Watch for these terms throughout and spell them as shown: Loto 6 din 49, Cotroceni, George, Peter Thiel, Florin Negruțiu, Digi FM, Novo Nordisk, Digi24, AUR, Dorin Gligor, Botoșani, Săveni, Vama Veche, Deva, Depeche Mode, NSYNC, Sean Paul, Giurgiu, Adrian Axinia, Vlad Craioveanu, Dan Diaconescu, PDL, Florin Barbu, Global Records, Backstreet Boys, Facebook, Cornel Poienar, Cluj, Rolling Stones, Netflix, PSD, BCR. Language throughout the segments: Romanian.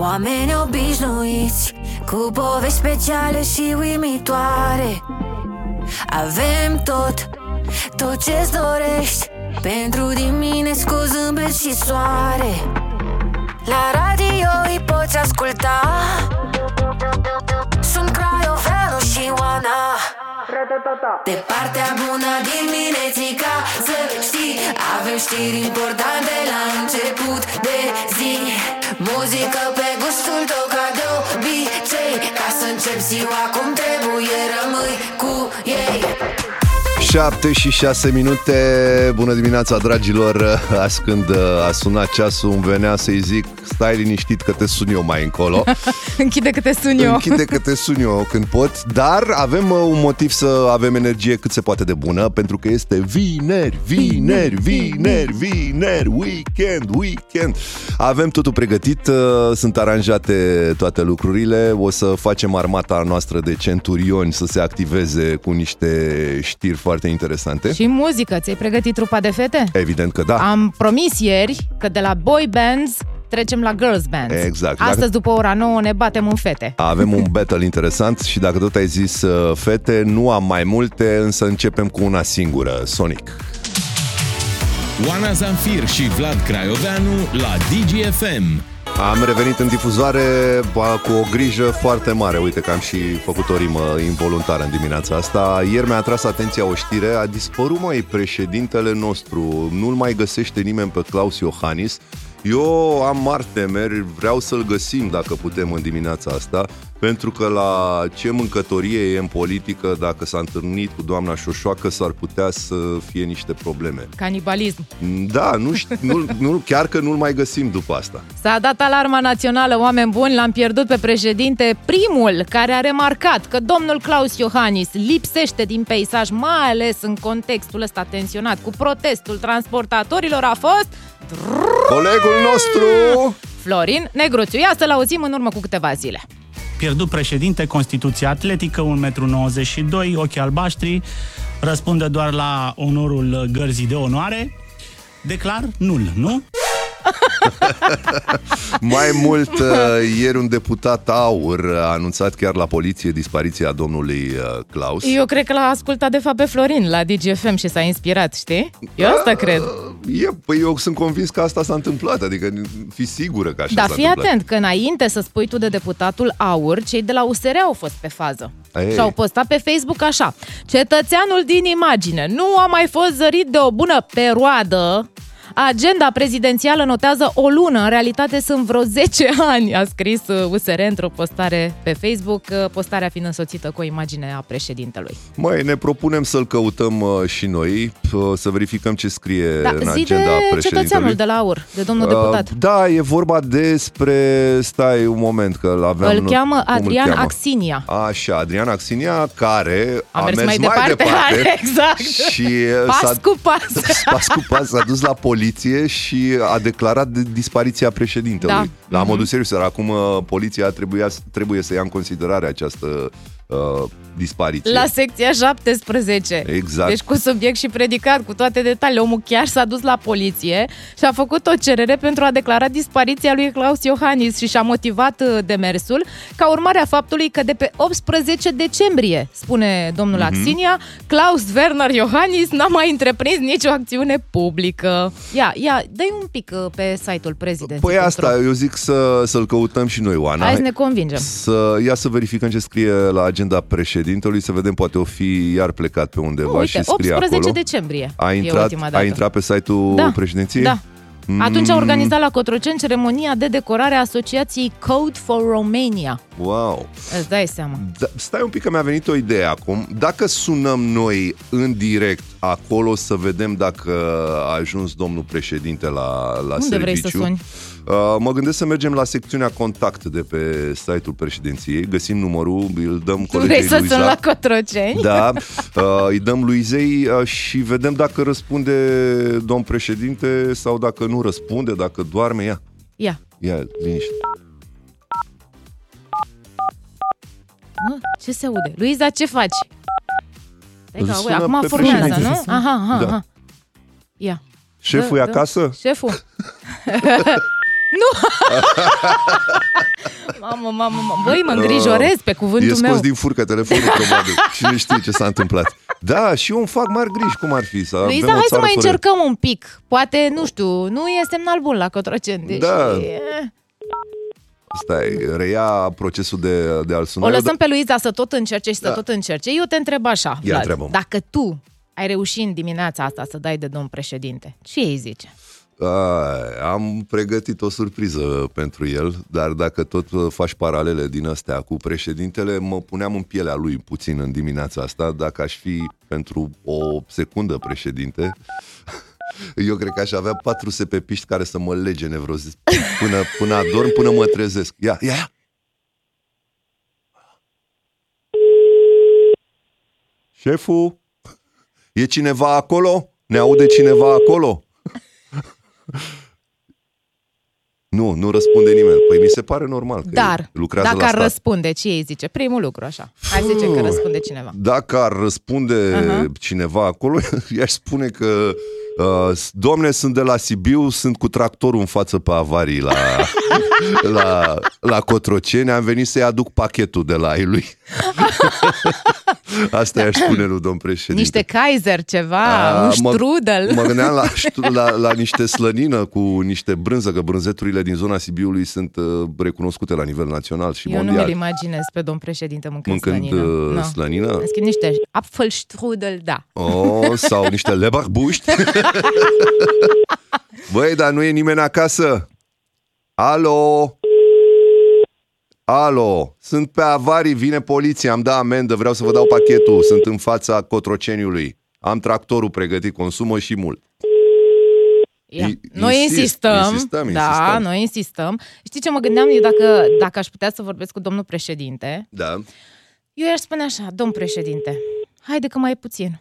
Oameni obișnuiți, cu povești speciale și uimitoare. Avem tot ce-ți dorești, pentru dimineți cu zâmbet și soare. La radio îi poți asculta, sunt Craioveanu și Oana. De partea bună diminețica, să știi, avem știri importante la început de zi. Muzică pe gustul tău ca de obicei, ca să încep ziua cum trebuie, rămâi cu ei. 7 și 6 minute. Bună dimineața, dragilor. Azi când a sunat ceasul, îmi venea să-i zic: stai liniștit că te sun eu mai încolo. Închide că te sun eu când pot. Dar avem un motiv să avem energie cât se poate de bună, pentru că este vineri, weekend. Avem totul pregătit, sunt aranjate toate lucrurile. O să facem armata noastră de centurioni să se activeze cu niște știri foarte interesante. Și muzică. Ți-ai pregătit trupa de fete? Evident că da. Am promis ieri că de la boy bands trecem la girls bands. Exact. Astăzi după ora 9 ne batem în fete. Avem un battle interesant și dacă tot ai zis fete, nu am mai multe, însă începem cu una singură, Sonic. Oana Zamfir și Vlad Craioveanu la Digi FM. Am revenit în difuzoare cu o grijă foarte mare. Uite că am și făcut o rimă involuntară în dimineața asta. Ieri mi-a atras atenția o știre: a dispărut, mai președintele nostru. Nu-l mai găsește nimeni pe Klaus Iohannis. Eu am artemeri, vreau să-l găsim dacă putem în dimineața asta, pentru că la ce mâncătorie e în politică, dacă s-a întâlnit cu doamna Șoșoacă, s-ar putea să fie niște probleme. Canibalism. Da, nu, chiar că nu-l mai găsim după asta. S-a dat alarma națională, oameni buni, l-am pierdut pe președinte, primul care a remarcat că domnul Klaus Iohannis lipsește din peisaj, mai ales în contextul ăsta tensionat cu protestul transportatorilor, a fost... colegul nostru Florin Negruțiu. Ia să-l auzim în urmă cu câteva zile. Pierdut președinte, constituția atletică, 1,92 m, ochii albaștri, răspunde doar la onorul gărzii de onoare. Declar nul, nu? Mai mult, ieri un deputat AUR a anunțat chiar la poliție dispariția domnului Klaus. Eu cred că l-a ascultat de fapt pe Florin la Digi FM și s-a inspirat, știi? Eu asta cred. Păi eu sunt convins că asta s-a întâmplat, adică fi sigură că așa s-a întâmplat. Dar fii atent, că înainte să spui tu de deputatul AUR, cei de la USR au fost pe fază. Și au postat pe Facebook așa: cetățeanul din imagine nu a mai fost zărit de o bună perioadă. Agenda prezidențială notează o lună, în realitate sunt vreo 10 ani, a scris USR într-o postare pe Facebook, postarea fiind însoțită cu o imagine a președintelui. Măi, ne propunem să-l căutăm și noi, să verificăm ce scrie în agenda președintelui. Cetățeanul de la AUR, de domnul deputat. Da, e vorba despre... Stai un moment, că l-aveam... Îl cheamă Adrian Axinia. Așa, Adrian Axinia, care a mers mai departe exact. Și pas cu pas s-a dus la poliție și a declarat dispariția președintelui. Da. La modul serios, acum poliția trebuie să ia în considerare această dispariție. La secția 17. Exact. Deci cu subiect și predicat, cu toate detaliile. Omul chiar s-a dus la poliție și a făcut o cerere pentru a declara dispariția lui Klaus Iohannis și și-a motivat demersul ca urmare a faptului că de pe 18 decembrie, spune domnul Axinia, Klaus Werner Iohannis n-a mai întreprins nicio acțiune publică. Ia, dă-i un pic pe site-ul prezidenției. Păi asta, eu zic să-l căutăm și noi, Oana. Hai să ne convingem. Ia să verificăm ce scrie la agenda președintelui, să vedem, poate o fi iar plecat pe undeva. Uite, și scrie 18 acolo. 18 decembrie. A intrat pe site-ul președinției? Da. Atunci a organizat la Cotroceni ceremonia de decorare a asociației Code for Romania. Wow! Îți dai seama. Stai un pic că mi-a venit o idee acum. Dacă sunăm noi în direct acolo să vedem dacă a ajuns domnul președinte la unde serviciu. Unde vrei să suni? Mă gândesc să mergem la secțiunea contact de pe site-ul președinției. Găsim numărul, îl dăm colegei Luiza. Vrei să sun la Cotroceni? Da, îi dăm Luizei și vedem dacă răspunde domn președinte sau dacă nu răspunde, dacă doarme. Ia, liniște. Mă, ce se aude? Luiza, ce faci? Acum formează, nu? Aha. Ia. Șeful e acasă? Șeful. Nu! Mamă, băi, mă îngrijorez pe cuvântul meu. E scos din furcă telefonul, probabil. Cine știe ce s-a întâmplat. Da, și eu îmi fac mari griji, cum ar fi să avem o țară hai să mai încercăm un pic. Poate, nu știu, nu e semnal bun la Cotroceni. Deci... Da. Stai, reia procesul de a-l suna. O lăsăm pe Luiza să tot încerce și să tot încerce. Eu te întreb așa, Vlad, dacă tu ai reușit în dimineața asta să dai de domn președinte, ce ei zice? Am pregătit o surpriză pentru el, dar dacă tot faci paralele din astea cu președintele, mă puneam în pielea lui puțin în dimineața asta, dacă aș fi pentru o secundă președinte... Eu cred că aș avea 4 sepepiști care să mă lege nevrozit până adorm, până mă trezesc. Ia! Șeful, e cineva acolo? Ne aude cineva acolo? Nu răspunde nimeni. Păi mi se pare normal că lucrează la stat. Dar, dacă ar răspunde, ce ei zice? Primul lucru, așa. Hai să zicem că răspunde cineva. Dacă ar răspunde cineva acolo, i-aș spune că domne, sunt de la Sibiu, sunt cu tractorul în față pe avarii la Cotroceni, am venit să-i aduc pachetul de la ei lui. Asta i-aș spune lui domn președinte. Niște Kaiser ceva, un strudel. Mă gândeam la niște slănină cu niște brânză, că brânzeturile din zona Sibiului sunt recunoscute la nivel național și mondial. Eu nu-l imaginez pe domn președinte mâncând slănină. În schimb, niște Apfelstrudel, da. Sau niște leberbuști. Băi, dar nu e nimeni acasă. Alo, sunt pe avarii, vine poliția, am dat amendă, vreau să vă dau pachetul. Sunt în fața Cotroceniului. Am tractorul pregătit, consumă și mult. Noi insistăm. Da, noi insistăm. Știi ce mă gândeam? Eu dacă aș putea să vorbesc cu domnul președinte, eu i-aș spune așa: domn președinte, haide că mai e puțin.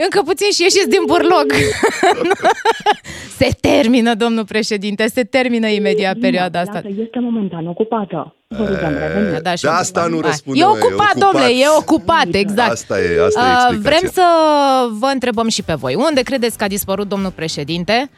Încă puțin și ieșiți din burlog. Se termină, domnul președinte, se termină imediat perioada asta. Dacă este momentan ocupată. De asta nu răspundem. E ocupat, exact. Asta e explicația. Vrem să vă întrebăm și pe voi. Unde credeți că a dispărut domnul președinte?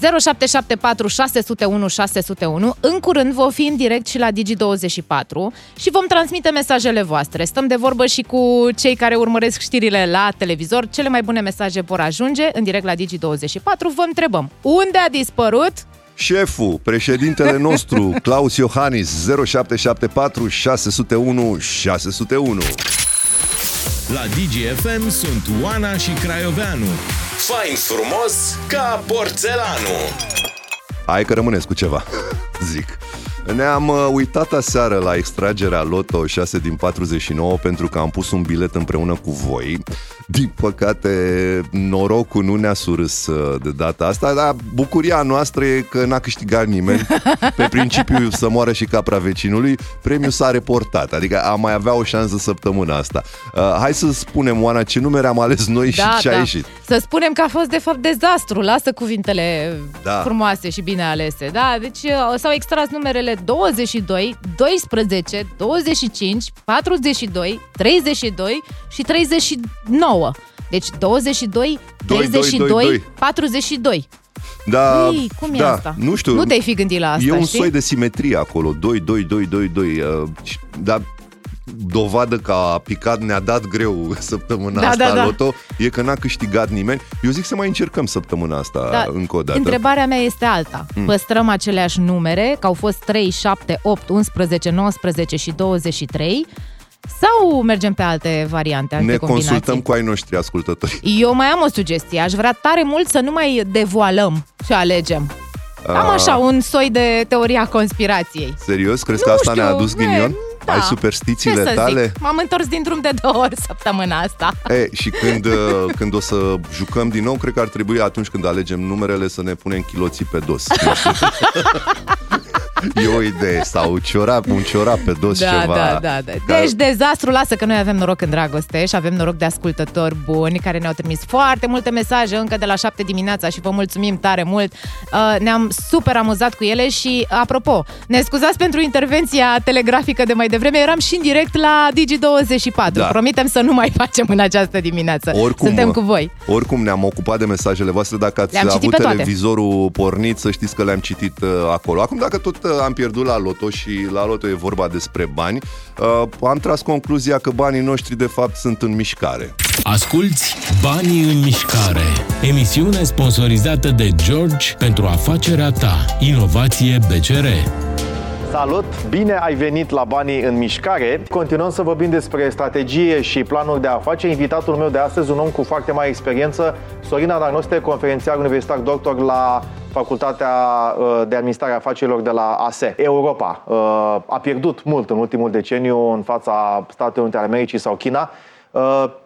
0774 601 601. În curând vom fi în direct și la Digi24 și vom transmite mesajele voastre. Stăm de vorbă și cu cei care urmăresc știrile la televizor. Cele mai bune mesaje vor ajunge în direct la Digi24. Vă întrebăm, unde a dispărut șeful, președintele nostru, Klaus Iohannis? 0774 601 601. La Digi FM sunt Oana și Craioveanu. Fain frumos ca porțelanul. Hai că rămâneți cu ceva, zic. Ne-am uitat aseară la extragerea Loto 6 din 49 pentru că am pus un bilet împreună cu voi. Din păcate, norocul nu ne-a surâs de data asta, dar bucuria noastră e că n-a câștigat nimeni. Pe principiu să moară și capra vecinului, premiul s-a reportat, adică am mai avea o șansă săptămâna asta. Hai să spunem, Oana, ce numere am ales noi și ce a ieșit. Să spunem că a fost de fapt dezastru, lasă cuvintele frumoase și bine alese. Da, deci s-au extras numerele 22, 12, 25, 42, 32 și 39. Deci 22, 32, 42. Da, ei, cum e asta? Nu știu. Nu te-ai fi gândit la asta, e un soi de simetrie acolo, 2, 2, 2, 2, 2. Dar dovadă că a picat, ne-a dat greu săptămâna asta Loto, e că n-a câștigat nimeni. Eu zic să mai încercăm săptămâna asta încă o dată. Întrebarea mea este alta. Păstrăm aceleași numere, că au fost 3, 7, 8, 11, 19 și 23, sau mergem pe alte variante, alte combinații? Ne consultăm cu ai noștri ascultători. Eu mai am o sugestie. Aș vrea tare mult să nu mai devoalăm ce alegem. Am așa un soi de teoria conspirației. Serios? Crezi că asta ne-a adus ghinion? Da. Ai superstițiile tale? Zic? M-am întors din drum de 2 ori săptămâna asta. Și când o să jucăm din nou, cred că ar trebui atunci când alegem numerele să ne punem chiloții pe dos. E o idee. Sau ciorap, un ciorap pe dos, da, ceva. Da. Deci dezastru, lasă că noi avem noroc în dragoste și avem noroc de ascultători buni care ne-au trimis foarte multe mesaje încă de la 7 dimineața și vă mulțumim tare mult. Ne-am super amuzat cu ele și, apropo, ne scuzați pentru intervenția telegrafică de mai devreme. Eram și în direct la Digi24. Da. Promitem să nu mai facem în această dimineață. Oricum, suntem cu voi. Oricum ne-am ocupat de mesajele voastre. Dacă ați avut televizorul pornit, să știți că le-am citit acolo. Acum, dacă tot am pierdut la loto și la loto e vorba despre bani, am tras concluzia că banii noștri de fapt sunt în mișcare. Asculți Banii în mișcare, emisiune sponsorizată de George pentru afacerea ta, Inovație BCR. Salut! Bine ai venit la Banii în mișcare! Continuăm să vorbim despre strategie și planuri de afaceri. Invitatul meu de astăzi, un om cu foarte mare experiență, Sorina Danoste, conferențiar universitar doctor la Facultatea de Administrare a Afacerilor de la ASE. Europa a pierdut mult în ultimul deceniu în fața Statelor Unite ale Americii sau China.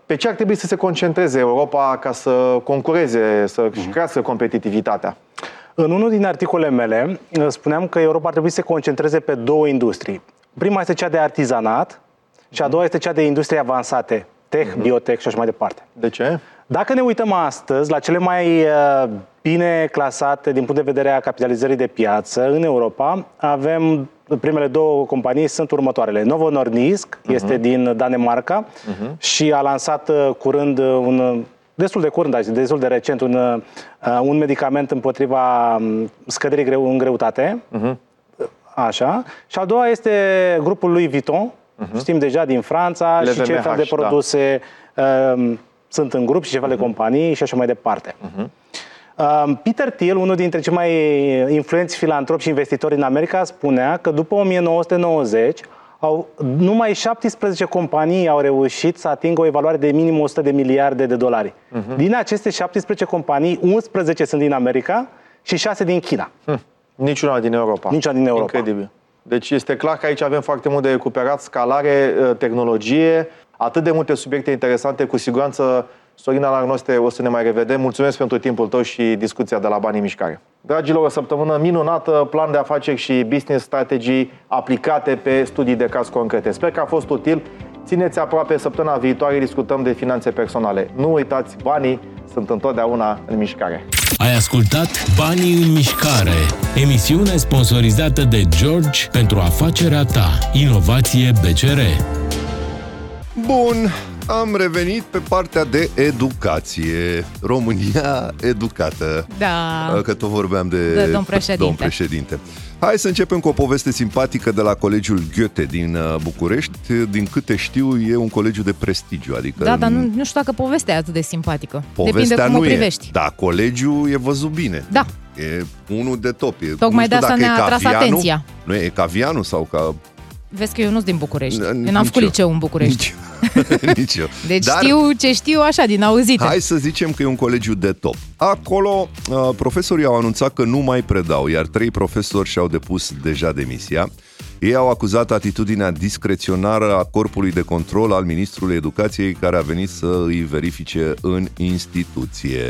Pe ce ar trebui să se concentreze Europa ca să concureze, să crească competitivitatea? În unul din articolele mele spuneam că Europa ar trebui să se concentreze pe două industrii. Prima este cea de artizanat și a doua este cea de industrie avansate, tech, biotech și așa mai departe. De ce? Dacă ne uităm astăzi la cele mai bine clasate din punct de vedere a capitalizării de piață în Europa, avem primele două companii sunt următoarele. Novo Nordisk este din Danemarca și a lansat curând destul de recent, un medicament împotriva scăderii în greutate. Așa. Și a doua este grupul lui Vuitton. Știm deja din Franța LVMH, și ce fel de produse sunt în grup și ce fel de companii și așa mai departe. Peter Thiel, unul dintre cei mai influenți filantropi și investitori din America, spunea că după 1990 numai 17 companii au reușit să atingă o evaluare de minim 100 de miliarde de dolari. Din aceste 17 companii, 11 sunt din America și 6 din China. Niciuna din Europa. Niciuna din Europa. Incredibil. Deci este clar că aici avem foarte mult de recuperat, scalare, tehnologie, atât de multe subiecte interesante. Cu siguranță, Sorina, la noastră o să ne mai revedem. Mulțumesc pentru timpul tău și discuția de la Banii în mișcare. Dragilor, o săptămână minunată, plan de afaceri și business strategii aplicate pe studii de caz concrete. Sper că a fost util. Țineți aproape, săptămâna viitoare discutăm de finanțe personale. Nu uitați, banii sunt întotdeauna în mișcare. Ai ascultat Banii în mișcare, emisiune sponsorizată de George pentru afacerea ta, Inovație BCR. Bun, am revenit pe partea de educație. România educată. Da. Că tot vorbeam de domn președinte. Hai să începem cu o poveste simpatică de la Colegiul Goethe din București. Din câte știu, e un colegiu de prestigiu. Adică da, dar nu știu dacă povestea e atât de simpatică. Depinde cum o privești. Da, colegiul e văzut bine. Da. E unul de top. Tocmai de asta ne-a atras atenția. Nu e Cavianu sau ca... Vezi că eu nu-s din București. Eu n-am făcut liceu în București. Nici eu. Deci dar știu ce știu așa, din auzite. Hai să zicem că e un colegiu de top. Acolo profesorii au anunțat că nu mai predau, iar 3 profesori și-au depus deja demisia. Ei au acuzat atitudinea discreționară a corpului de control al ministrului educației, care a venit să îi verifice în instituție.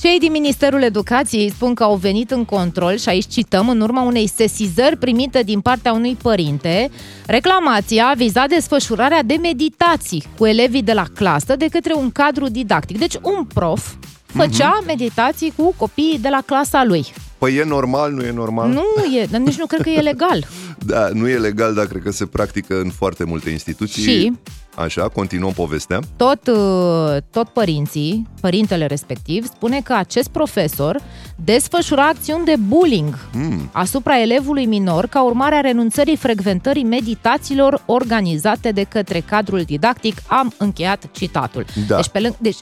Cei din Ministerul Educației spun că au venit în control, și aici cităm, în urma unei sesizări primite din partea unui părinte. Reclamația viza desfășurarea de meditații cu elevii de la clasă de către un cadru didactic. Deci un prof făcea meditații cu copiii de la clasa lui. Păi e normal, nu e normal? Nu e, dar nici nu cred că e legal. Da, nu e legal, dar cred că se practică în foarte multe instituții. Și... Așa, continuăm povestea. Tot părintele respectiv, spune că acest profesor desfășura acțiuni de bullying asupra elevului minor ca urmare a renunțării frecventării meditațiilor organizate de către cadrul didactic. Am încheiat citatul. Da. Deci,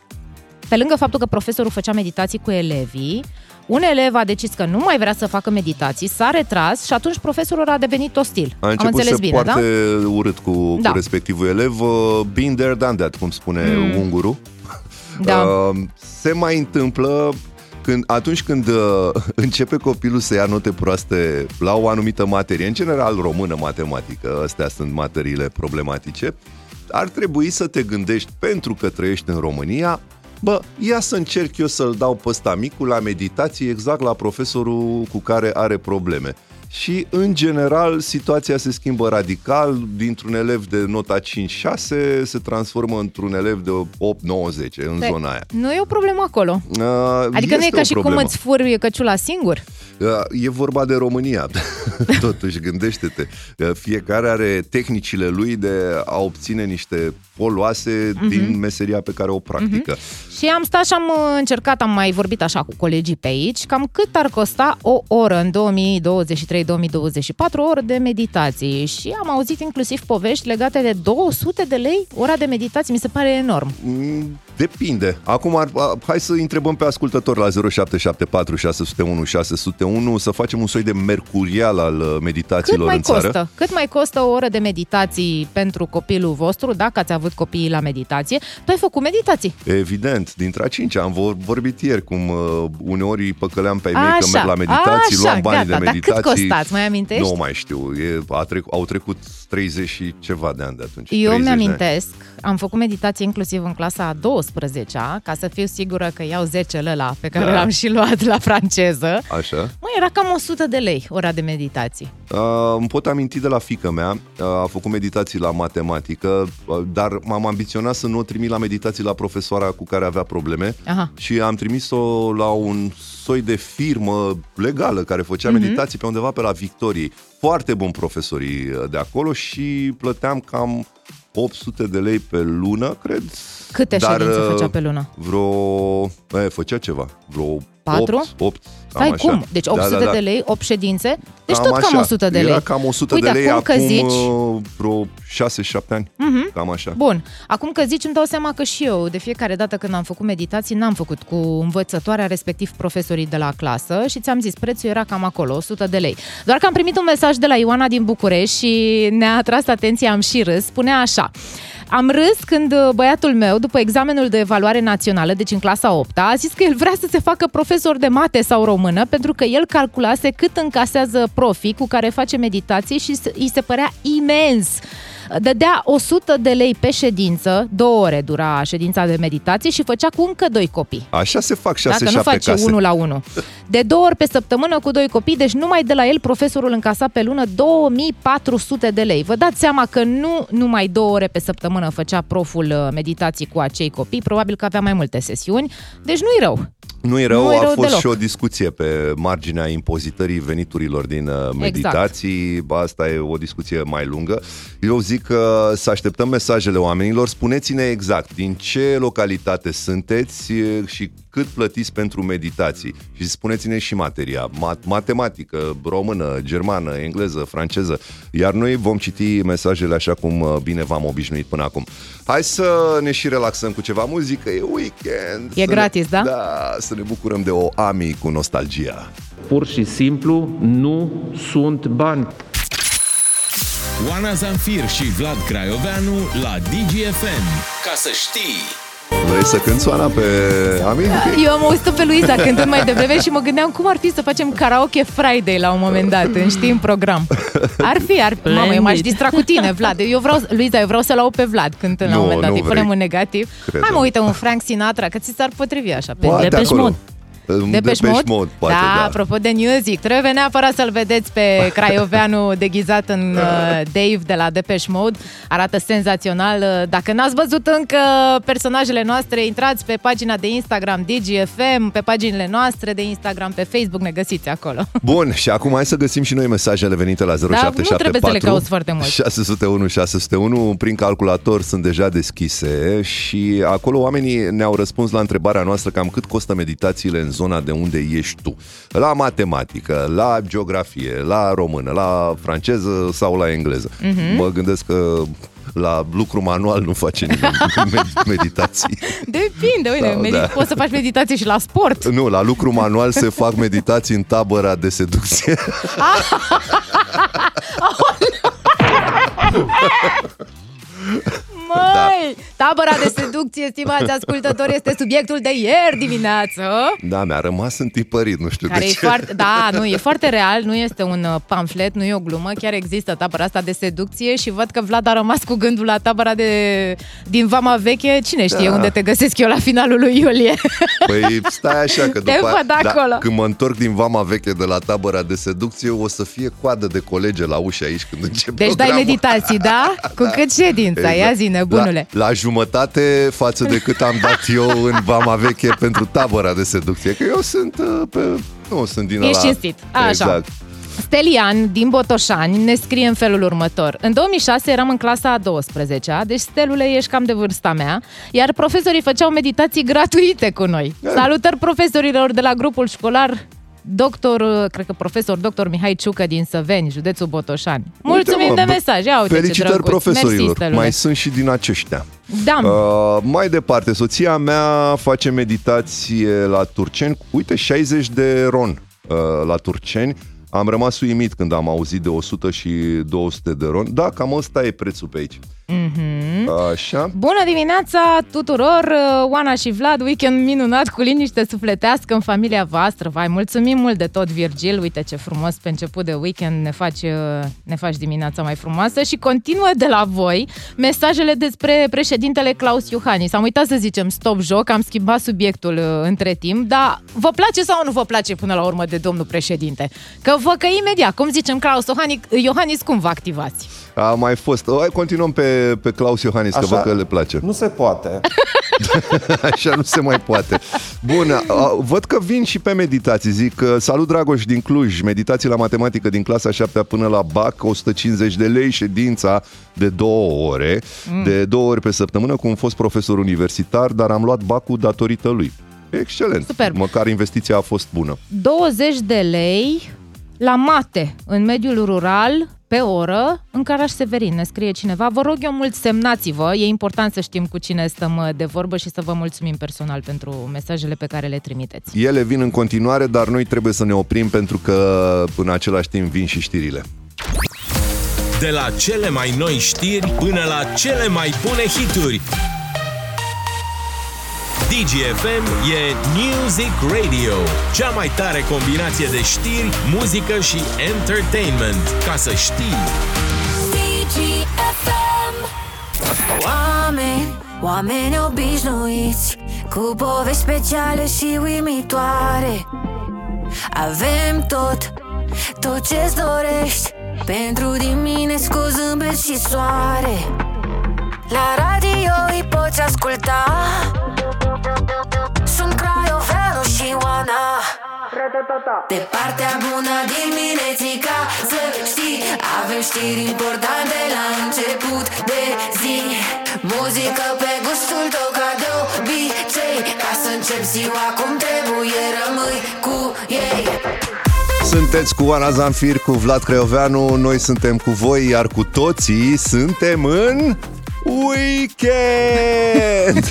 pe lângă faptul că profesorul făcea meditații cu elevii, un elev a decis că nu mai vrea să facă meditații, s-a retras și atunci profesorul a devenit ostil. A început să poarte urât cu respectivul elev. Been there, done that, cum spune ungurul. Da. Se mai întâmplă atunci când începe copilul să ia note proaste la o anumită materie, în general română, matematică, astea sunt materiile problematice, ar trebui să te gândești, pentru că trăiești în România, bă, ia să încerc eu să-l dau pe ăsta micul la meditații, exact la profesorul cu care are probleme. și, în general, situația se schimbă radical. Dintr-un elev de nota 5-6 se transformă într-un elev de 8-9-10 în zona aia. Nu e o problemă acolo. Adică nu e ca și cum îți furi căciula singur? E vorba de România. Totuși, gândește-te. Fiecare are tehnicile lui de a obține niște poloase din meseria pe care o practică. Și am stat și am încercat, am mai vorbit așa cu colegii pe aici, cam cât ar costa o oră în 2023-2024, o oră de meditații. Și am auzit inclusiv povești legate de 200 de lei ora de meditații. Mi se pare enorm. Depinde. Acum, hai să întrebăm pe ascultători la 0774 601 601, să facem un soi de mercurial al meditațiilor în țară. Cât mai costă o oră de meditații pentru copilul vostru, dacă ați avut copiii la meditație? Tu ai făcut meditații? Evident, dintre a cincea. Am vorbit ieri cum uneori păcăleam pe ai mei că merg la meditații, luam bani de meditații. Dar cât costați? Mai amintești? Nu mai știu. Au trecut 30 și ceva de ani de atunci. Eu mi-amintesc. Am făcut meditații inclusiv în clasa a 12-a, ca să fiu sigură că iau 10-le ăla pe care l-am și luat la franceză. Așa. Măi, era cam 100 de lei ora de meditații. Îmi pot aminti de la fiica mea, a făcut meditații la matematică, dar m-am ambiționat să nu o trimit la meditații la profesoara cu care avea probleme. Aha. Și am trimis-o la un soi de firmă legală care făcea meditații pe undeva pe la Victoriei. Foarte bun profesorii de acolo și plăteam cam 800 de lei pe lună, cred. Câte ședințe făcea pe lună? Făcea ceva, vreo 4? 8. Stai, cum? Deci 800 de lei, 8 ședințe, deci cam tot cam 100 de lei. Era cam 100 de lei acum vreo 6-7 ani, cam așa. Bun, acum că zici, îmi dau seama că și eu, de fiecare dată când am făcut meditații, n-am făcut cu învățătoarea, respectiv profesorii de la clasă, și ți-am zis, prețul era cam acolo, 100 de lei. Doar că am primit un mesaj de la Ioana din București și ne-a atras atenția, am și râs, spunea așa: am râs când băiatul meu, după examenul de evaluare națională, deci în clasa 8-a, a zis că el vrea să se facă profesor de mate sau română, pentru că el calculase cât încasează profii cu care face meditații și îi se părea imens. Dădea 100 de lei pe ședință, 2 ore dura ședința de meditație și făcea cu încă 2 copii. Așa se fac 6-7 case. Dacă nu face 1 la 1. De 2 ori pe săptămână cu 2 copii, deci numai de la el profesorul încasa pe lună 2400 de lei. Vă dați seama că nu numai 2 ore pe săptămână făcea proful meditații cu acei copii, probabil că avea mai multe sesiuni, deci nu-i rău. Nu e rău, a fost deloc. Și o discuție pe marginea impozitării veniturilor din meditații. Exact. Asta e o discuție mai lungă. Eu zic că să așteptăm mesajele oamenilor. Spuneți-ne exact din ce localitate sunteți și cât plătiți pentru meditații. Și spuneți-ne și materia, matematică, română, germană, engleză, franceză. Iar noi vom citi mesajele așa cum bine v-am obișnuit până acum. Hai să ne și relaxăm cu ceva muzică, e weekend. E gratis, da? Da, să ne bucurăm de Oana cu nostalgia. Pur și simplu nu sunt bani. Oana Zamfir și Vlad Craioveanu la Digi FM. Ca să știi. Vrei să cânti, Oana, pe Amin? Eu am auzit pe Luisa cântând mai devreme și mă gândeam cum ar fi să facem karaoke Friday la un moment dat, știi, în program. Ar fi. Mamă, eu m-aș distra cu tine, Vlad. Eu vreau să-l aud pe Vlad cântând la un moment dat, îi punem un negativ. Hai mă, uite, un Frank Sinatra, că ți s-ar potrivi așa. Pe Depeche Mode. Depeche Mode, poate, da. Apropo de music, trebuie neapărat să-l vedeți pe Craioveanu deghizat în Dave de la Depeche Mode. Arată senzațional. Dacă n-ați văzut încă personajele noastre, intrați pe pagina de Instagram Digi FM, pe paginile noastre de Instagram, pe Facebook, ne găsiți acolo. Bun, și acum hai să găsim și noi mesajele venite la 0774. Nu trebuie să le cauți foarte mult. 601 601, prin calculator sunt deja deschise și acolo oamenii ne-au răspuns la întrebarea noastră cam cât costă meditațiile în zona de unde ești tu. La matematică, la geografie, la română, la franceză sau la engleză. Mă gândesc că la lucru manual nu face nimeni meditații. Depinde, uite, poți să faci meditații și la sport. Nu, la lucru manual se fac meditații în tabăra de seducție. Măi, da. Tabăra de seducție, stimați ascultători, este subiectul de ieri dimineață. Da, mi-a rămas întipărit, nu știu care de ce. Foarte, da, nu, e foarte real, nu este un pamflet, nu e o glumă, chiar există tabăra asta de seducție și văd că Vlad a rămas cu gândul la tabăra din Vama Veche. Cine știe unde te găsesc eu la finalul lui iulie? Păi stai așa, că după da, când mă întorc din Vama Veche de la tabăra de seducție, o să fie coadă de colege la ușa aici când începe programul. Deci dai meditații, da? Cu cât ședința, exact. Ia zi, nebunule. La jumătate față de cât am dat eu în Vama Veche pentru tabăra de seducție, că eu sunt sunt din ăla. Ești cinstit, așa. Exact. Stelian din Botoșani ne scrie în felul următor. În 2006 eram în clasa a 12-a, deci, Stelule, ești cam de vârsta mea, iar profesorii făceau meditații gratuite cu noi. Salutări profesorilor de la grupul școlar profesor doctor Mihai Ciucă din Săveni, județul Botoșani. Mulțumim de mesaj, ia uite. Felicitări profesorilor, mersi, mai sunt și din aceștia. Da. Mai departe, soția mea face meditație la Turceni, uite, 60 de ron la Turceni. Am rămas uimit când am auzit de 100 și 200 de ron. Da, cam ăsta e prețul pe aici. Mm-hmm. Așa. Bună dimineața tuturor, Oana și Vlad, weekend minunat cu liniște sufletească în familia voastră. Vai, mulțumim mult de tot, Virgil, uite ce frumos pe început de weekend, ne faci dimineața mai frumoasă. Și continuă de la voi mesajele despre președintele Klaus Iohannis. Am uitat să zicem stop joc, am schimbat subiectul între timp, dar vă place sau nu vă place până la urmă de domnul președinte? Că vă că imediat, cum zicem, Klaus Iohannis, cum vă activați? A mai fost, continuăm pe Klaus Iohannis, că văd că le place. Nu se poate. Așa nu se mai poate. Bun, văd că vin și pe meditații. Zic, salut Dragoș din Cluj, meditații la matematică din clasa 7-a până la BAC, 150 de lei ședința de 2 ore, de 2 ori pe săptămână, cu un fost profesor universitar, dar am luat BAC-ul datorită lui. Excelent, superb. Măcar investiția a fost bună. 20 de lei la mate în mediul rural pe oră, în Caraș Severin, ne scrie cineva. Vă rog eu mult, semnați-vă, e important să știm cu cine stăm de vorbă și să vă mulțumim personal pentru mesajele pe care le trimiteți. Ele vin în continuare, dar noi trebuie să ne oprim pentru că în același timp vin și știrile. De la cele mai noi știri până la cele mai bune hituri, Digi FM e Music Radio, cea mai tare combinație de știri, muzică și entertainment. Ca să știi! Digi FM. Oameni obișnuiți, cu povești speciale și uimitoare. Avem tot ce-ți dorești, pentru dimineți cu zâmbet și soare. La radio îi poți asculta. Sunt Craioveanu și Oana. De partea bună dimineții, ca să știi, avem știri importante la început de zi. Muzică pe gustul tău, ca de obicei. Ca să începi ziua cum trebuie, rămâi cu ei. Sunteți cu Oana Zamfir, cu Vlad Craioveanu. Noi suntem cu voi, iar cu toții suntem în... weekend!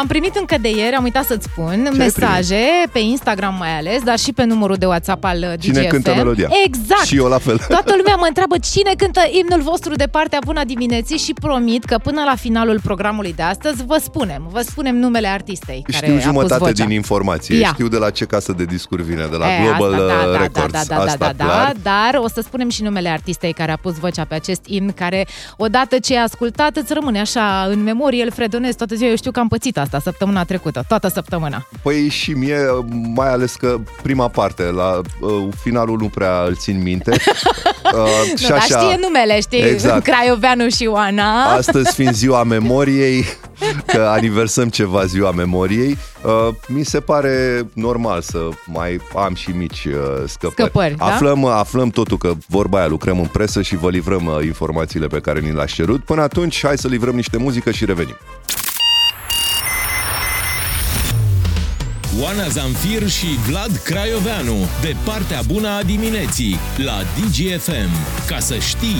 Am primit încă de ieri, am uitat să-ți spun, mesaje pe Instagram mai ales, dar și pe numărul de WhatsApp al Digi FM. Cine cântă melodia? Exact! Și eu la fel. Toată lumea mă întreabă cine cântă imnul vostru de partea bună dimineții și promit că până la finalul programului de astăzi vă spunem numele artistei care a pus vocea. Știu jumătate din informație, știu de la ce casă de discuri vine, de la Global Records, asta clar. Dar o să spunem și numele artistei care a pus vocea pe acest imn, care odată ce ascultat, îți rămâne așa în memorie, îl fredonezi toată ziua. Eu știu că am pățit asta săptămâna trecută, toată săptămâna. Păi și mie, mai ales că prima parte, la finalul nu prea îl țin minte. Și nu, așa... Dar știe numele, știi? Exact. Craioveanu și Oana. Astăzi fiind ziua memoriei, că aniversăm ceva, ziua memoriei, mi se pare normal să mai am și mici scăpări. Da? Aflăm totul, că vorba aia, lucrăm în presă și vă livrăm informațiile pe care ni le-ați cerut. Până atunci, hai să livrăm niște muzică și revenim. Oana Zamfir și Vlad Craioveanu, de partea bună a dimineții, la Digi FM. Ca să știi...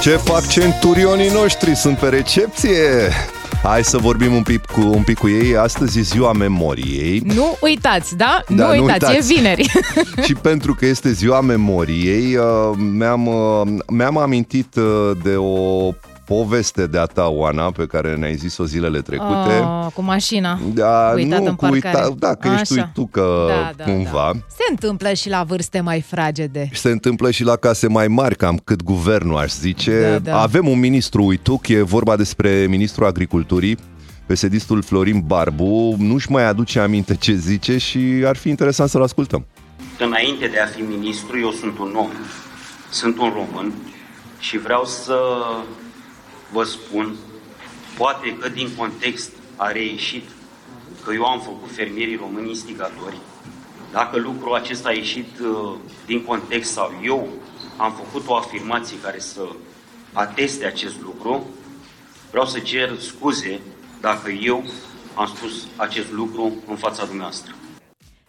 Ce fac centurionii noștri? Sunt pe recepție! Hai să vorbim un pic cu ei. Astăzi e ziua memoriei. Nu uitați, da? Nu uitați, e vineri. Și pentru că este ziua memoriei, mi-am amintit de o poveste de-a ta, Oana, pe care ne-ai zis-o zilele trecute. Cu mașina, da, uitată nu, în parcare. Da, că așa. Ești uitucă, da, cumva. Da. Se întâmplă și la vârste mai fragede. Se întâmplă și la case mai mari, cam cât guvernul, aș zice. Da, da. Avem un ministru uituc, e vorba despre ministrul agriculturii, PSD-istul Florin Barbu. Nu-și mai aduce aminte ce zice și ar fi interesant să-l ascultăm. Înainte de a fi ministru, eu sunt un om, sunt un român și vreau să vă spun, poate că din context a reieșit că eu am făcut fermierii români instigatori. Dacă lucrul acesta a ieșit din context sau eu am făcut o afirmație care să ateste acest lucru, vreau să cer scuze dacă eu am spus acest lucru în fața dumneavoastră.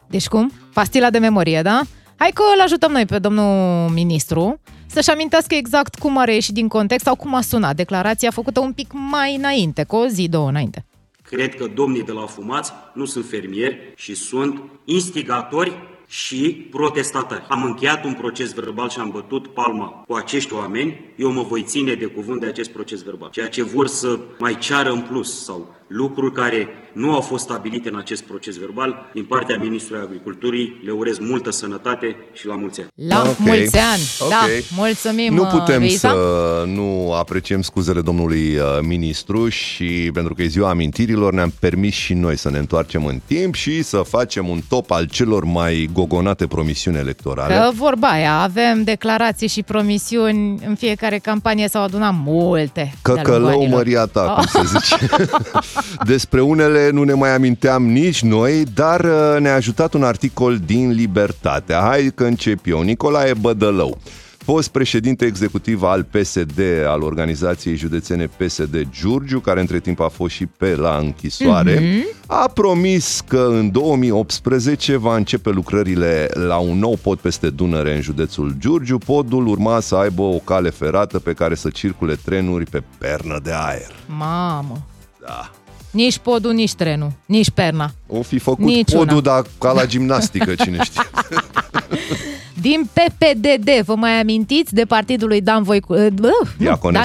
Deci cum? Pastila de memorie, da? Hai că îl ajutăm noi pe domnul ministru să-și amintească exact cum a reieșit din context sau cum a sunat declarația făcută un pic mai înainte, cu o zi, două înainte. Cred că domnii de la fumați nu sunt fermieri și sunt instigatori și protestatari. Am încheiat un proces verbal și am bătut palma cu acești oameni. Eu mă voi ține de cuvânt de acest proces verbal. Ceea ce vor să mai ceară în plus sau lucruri care nu au fost stabilite în acest proces verbal, din partea ministrului agriculturii, le urez multă sănătate și la mulți ani. La mulți ani, okay. Da, mulțumim. Nu putem să nu apreciem scuzele domnului ministru și pentru că e ziua amintirilor, ne-am permis și noi să ne întoarcem în timp și să facem un top al celor mai gogonate promisiuni electorale. Că vorba aia, avem declarații și promisiuni în fiecare campanie, s-au adunat multe. Căcălău măria ta, cum se zice. Despre unele nu ne mai aminteam nici noi, dar ne-a ajutat un articol din Libertatea. Hai că încep eu. Nicolae Bădălău, fost președinte executiv al PSD, al organizației județene PSD Giurgiu, care între timp a fost și pe la închisoare, a promis că în 2018 va începe lucrările la un nou pod peste Dunăre în județul Giurgiu. Podul urma să aibă o cale ferată pe care să circule trenuri pe pernă de aer. Mamă! Da. Nici podul, nici trenul, nici perna. O fi făcut niciuna. Podul, dar ca la gimnastică, cine știe. Din PPDD, vă mai amintiți de partidul lui Dan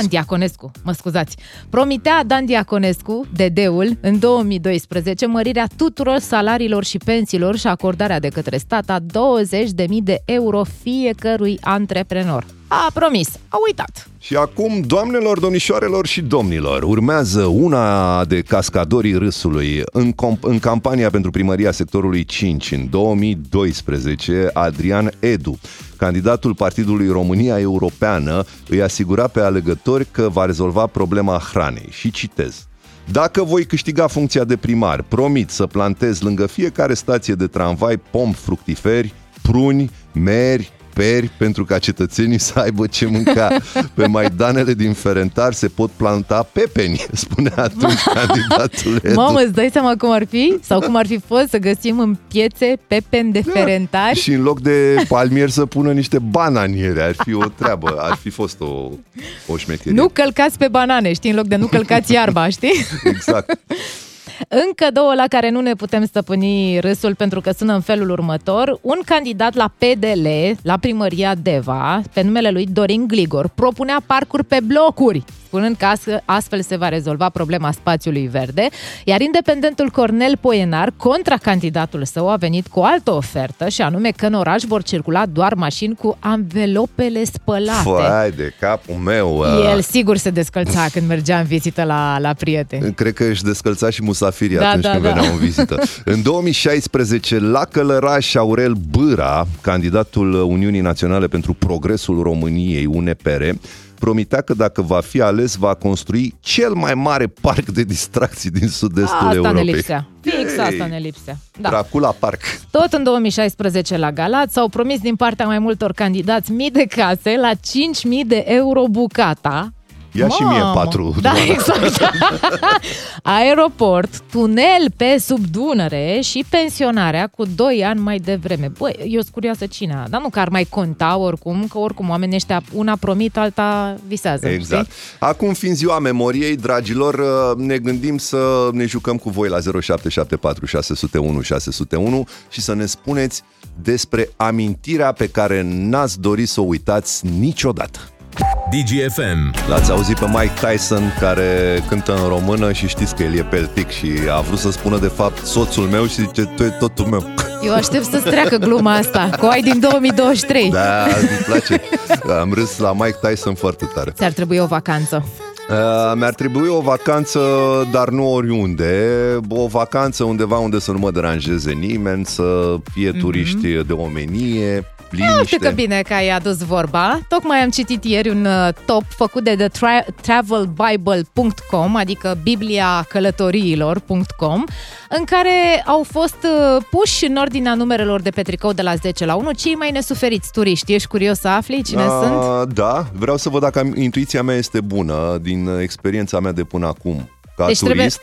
Diaconescu, mă scuzați. Promitea Dan Diaconescu, DD-ul, în 2012, mărirea tuturor salariilor și pensiilor și acordarea de către stat a 20.000 de euro fiecărui antreprenor. A promis, a uitat. Și acum, doamnelor, domnișoarelor și domnilor, urmează una de cascadorii râsului. În campania pentru primăria sectorului 5, în 2012, Adrian Edu, candidatul Partidului România Europeană, îi asigura pe alegători că va rezolva problema hranei. Și citez: dacă voi câștiga funcția de primar, promit să plantez lângă fiecare stație de tramvai pomi fructiferi, pruni, meri, peri, pentru ca cetățenii să aibă ce mânca. Pe maidanele din Ferentari se pot planta pepeni, spunea atunci candidatul Edu. Mamă, îți dai seama cum ar fi? Sau cum ar fi fost să găsim în piețe pepeni de Ferentari? Și în loc de palmieri să pună niște bananiere. Ar fi o treabă, ar fi fost o șmecherie. Nu călcați pe banane, știi? În loc de nu călcați iarba, știi? Exact. Încă două la care nu ne putem stăpâni râsul pentru că sună în felul următor. Un candidat la PDL, la primăria Deva, pe numele lui Dorin Gligor, propunea parcuri pe blocuri, spunând că astfel se va rezolva problema spațiului verde, iar independentul Cornel Poienar, contracandidatul său, a venit cu o altă ofertă și anume că în oraș vor circula doar mașini cu anvelopele spălate. Fai de capul meu! El sigur se descălța când mergea în vizită la prieteni. Cred că își descălța și musafirii atunci când veneau în vizită. În 2016, la Călăraș, Aurel Bâra, candidatul Uniunii Naționale pentru Progresul României, UNPR, promitea că dacă va fi ales, va construi cel mai mare parc de distracții din sud-estul Europei. Asta ne lipsea. Da. Dracula Park. Tot în 2016 la Galați s-au promis din partea mai multor candidați mii de case la 5.000 de euro bucata. Ia și mie 4. Da, exact. Aeroport, tunel pe sub Dunăre și pensionarea cu 2 ani mai devreme. Băi, eu sunt curioasă cine, dar nu că ar mai conta oricum, că oricum oamenii ăștia una promit, alta visează. Exact. Știi? Acum, fiind ziua memoriei, dragilor, ne gândim să ne jucăm cu voi la 0774 601 601 și să ne spuneți despre amintirea pe care n-ați dori să o uitați niciodată. Digi FM. L-ați auzit pe Mike Tyson care cântă în română și știți că el e peltic și a vrut să spună de fapt soțul meu și zice tu e totul meu. Eu aștept să-ți treacă gluma asta, că o ai din 2023. Da, îmi place. Am râs la Mike Tyson foarte tare. Ți-ar trebui o vacanță. Mi-ar trebui o vacanță, dar nu oriunde. O vacanță undeva unde să nu mă deranjeze nimeni, să fie turiști de omenie. Uite că bine că ai adus vorba. Tocmai am citit ieri un top făcut de thetravelbible.com, adică Biblia călătoriilor.com, în care au fost puși în ordinea numerelor de pe tricou de la 10 la 1 cei mai nesuferiți turiști. Ești curios să afli cine sunt? Da, vreau să văd dacă intuiția mea este bună din experiența mea de până acum ca deci turist.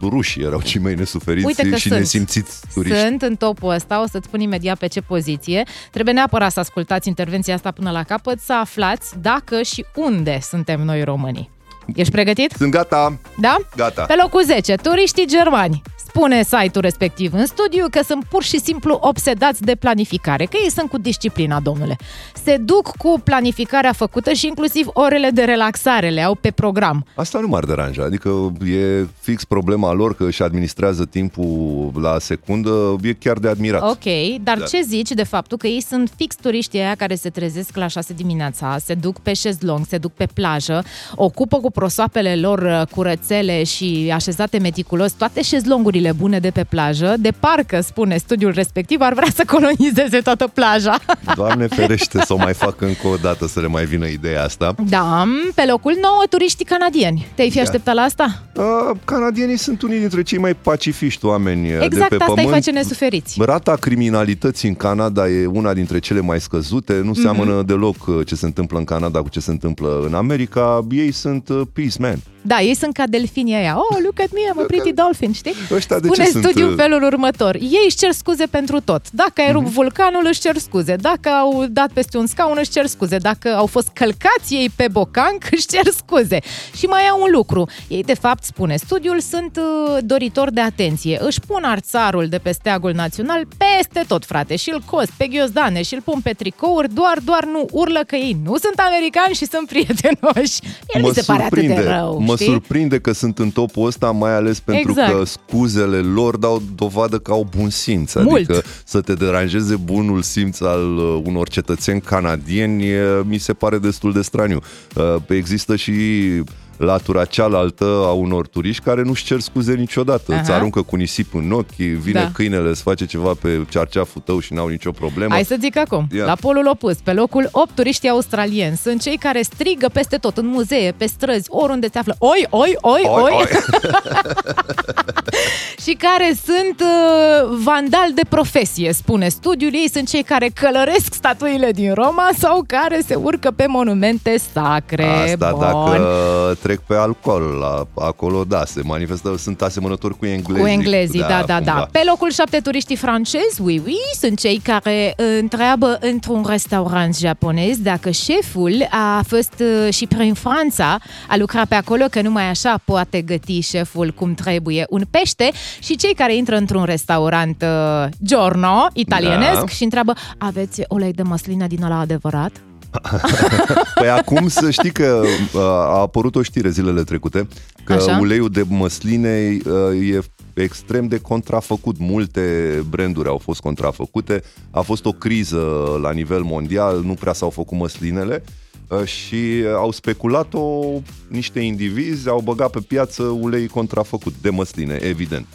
Rușii erau cei mai nesuferiți și nesimțiți turiști. Sunt în topul ăsta, o să-ți pun imediat pe ce poziție. Trebuie neapărat să ascultați intervenția asta până la capăt, să aflați dacă și unde suntem noi românii. Ești pregătit? Sunt gata! Da? Gata! Pe locul 10, turiștii germani. Spune site-ul respectiv în studiu că sunt pur și simplu obsedați de planificare, că ei sunt cu disciplina, domnule. Se duc cu planificarea făcută și inclusiv orele de relaxare le au pe program. Asta nu m-ar deranja, adică e fix problema lor că își administrează timpul la secundă, e chiar de admirat. Ok, dar ce zici de faptul că ei sunt fix turiștii aia care se trezesc la 6 dimineața, se duc pe șezlong, se duc pe plajă, ocupă cu prosoapele lor curățele și așezate meticulos toate șezlongurile bune de pe plajă, de parcă, spune studiul respectiv, ar vrea să colonizeze toată plaja. Doamne ferește, să o mai fac încă o dată să le mai vină ideea asta. Da, pe locul 9, turiștii canadieni. Te-ai fi așteptat la asta? Canadienii sunt unii dintre cei mai pacifiști oameni de pe pământ. Exact, asta îi face nesuferiți. Rata criminalității în Canada e una dintre cele mai scăzute, nu seamănă deloc ce se întâmplă în Canada cu ce se întâmplă în America. Ei sunt peace man. Da, ei sunt ca delfinii aia. Oh, look at me, I'm a pretty dolphin, știi? Spune studiul felul următor. Ei își cer scuze pentru tot. Dacă ai rupt vulcanul, își cer scuze. Dacă au dat peste un scaun, își cer scuze. Dacă au fost călcați ei pe bocanc, își cer scuze. Și mai au un lucru. Ei, de fapt, spune studiul, sunt doritori de atenție. Își pun arțarul de pe steagul național peste tot, frate. Și îl cos pe ghiozdane și îl pun pe tricouri. Doar nu urlă că ei nu sunt americani și sunt prietenoși. El mi se pare atât de rău. Mă surprinde că sunt în topul ăsta, mai ales pentru că scuzele lor dau dovadă că au bun simț. Mult. Adică să te deranjeze bunul simț al unor cetățeni canadieni mi se pare destul de straniu. Există și latura cealaltă a unor turiști care nu-și cer scuze niciodată. Aha. Îți aruncă cu nisip în ochi, vine câinele, îți face ceva pe cearceaful tău și n-au nicio problemă. Hai să zic acum, la polul opus, pe locul 8, turiștii australieni sunt cei care strigă peste tot, în muzee, pe străzi, oriunde se află, oi, oi, oi, oi, oi. Oi. Și care sunt vandali de profesie, spune studiul. Ei sunt cei care călăresc statuile din Roma sau care se urcă pe monumente sacre. Asta dacă trec pe alcool, acolo, da, se manifestă, sunt asemănători cu englezii. Cu englezii, da. Pe locul 7, turiștii francezi, oui, sunt cei care întreabă într-un restaurant japonez dacă șeful a fost și prin Franța, a lucrat pe acolo, că numai așa poate găti șeful cum trebuie un pește. Și cei care intră într-un restaurant giorno, italienesc, și întreabă, aveți ulei de măsline din ăla adevărat? Păi acum să știi că a apărut o știre zilele trecute că uleiul de măsline e extrem de contrafăcut. Multe branduri au fost contrafăcute. A fost o criză la nivel mondial, nu prea s-au făcut măslinele și au speculat-o niște indivizi, au băgat pe piață ulei contrafăcut de măsline, evident.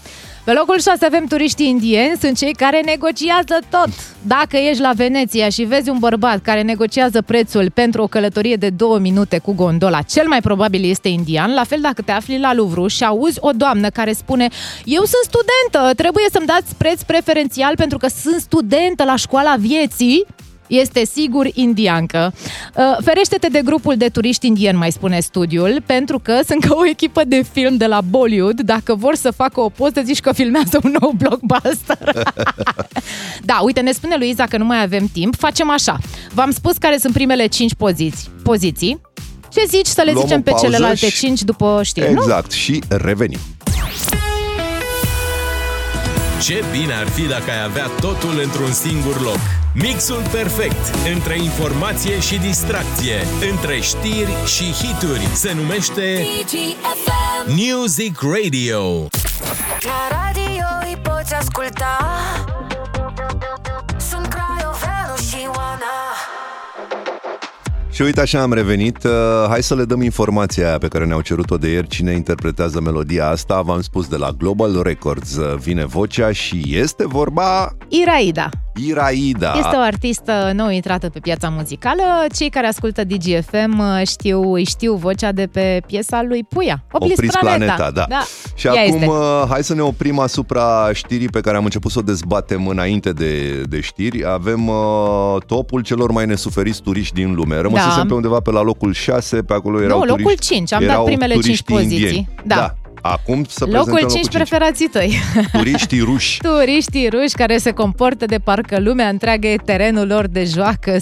Pe locul 6 avem turiștii indieni, sunt cei care negociază tot. Dacă ești la Veneția și vezi un bărbat care negociază prețul pentru o călătorie de 2 minute cu gondola, cel mai probabil este indian. La fel dacă te afli la Louvre și auzi o doamnă care spune: eu sunt studentă, trebuie să-mi dați preț preferențial pentru că sunt studentă la școala vieții, este sigur indiancă. Ferește-te de grupul de turiști indieni, mai spune studiul, pentru că sunt ca o echipă de film de la Bollywood. Dacă vor să facă o poză, zici că filmează un nou blockbuster. Da, uite, ne spune Luiza că nu mai avem timp. Facem așa. V-am spus care sunt primele 5 poziții. Ce zici să le zicem pe celelalte 5 după știri, nu? Exact, și revenim. Ce bine ar fi dacă ai avea totul într-un singur loc. Mixul perfect între informație și distracție, între știri și hituri. Se numește Digi FM Music Radio. La radio îi poți asculta. Sunt Craioveanu și Oana. Și uite așa am revenit. Hai să le dăm informația aia pe care ne-au cerut-o de ieri. Cine interpretează melodia asta? V-am spus, de la Global Records vine vocea și este vorba... Iraida. Este o artistă nou intrată pe piața muzicală. Cei care ascultă Digi FM știu vocea de pe piesa lui Puia, Opris planeta. Da. Și ea acum este. Hai să ne oprim asupra știrii pe care am început să o dezbatem înainte de știri. Avem topul celor mai nesuferiți turiști din lume. Rămăsesem pe undeva pe la locul 6, pe acolo erau turiști. Nu, locul 5, am dat primele 5 poziții. Indieni. Da. Acum să prezentăm locul 5, preferații tăi. Turiștii ruși care se comportă de parcă lumea întreagă e terenul lor de joacă,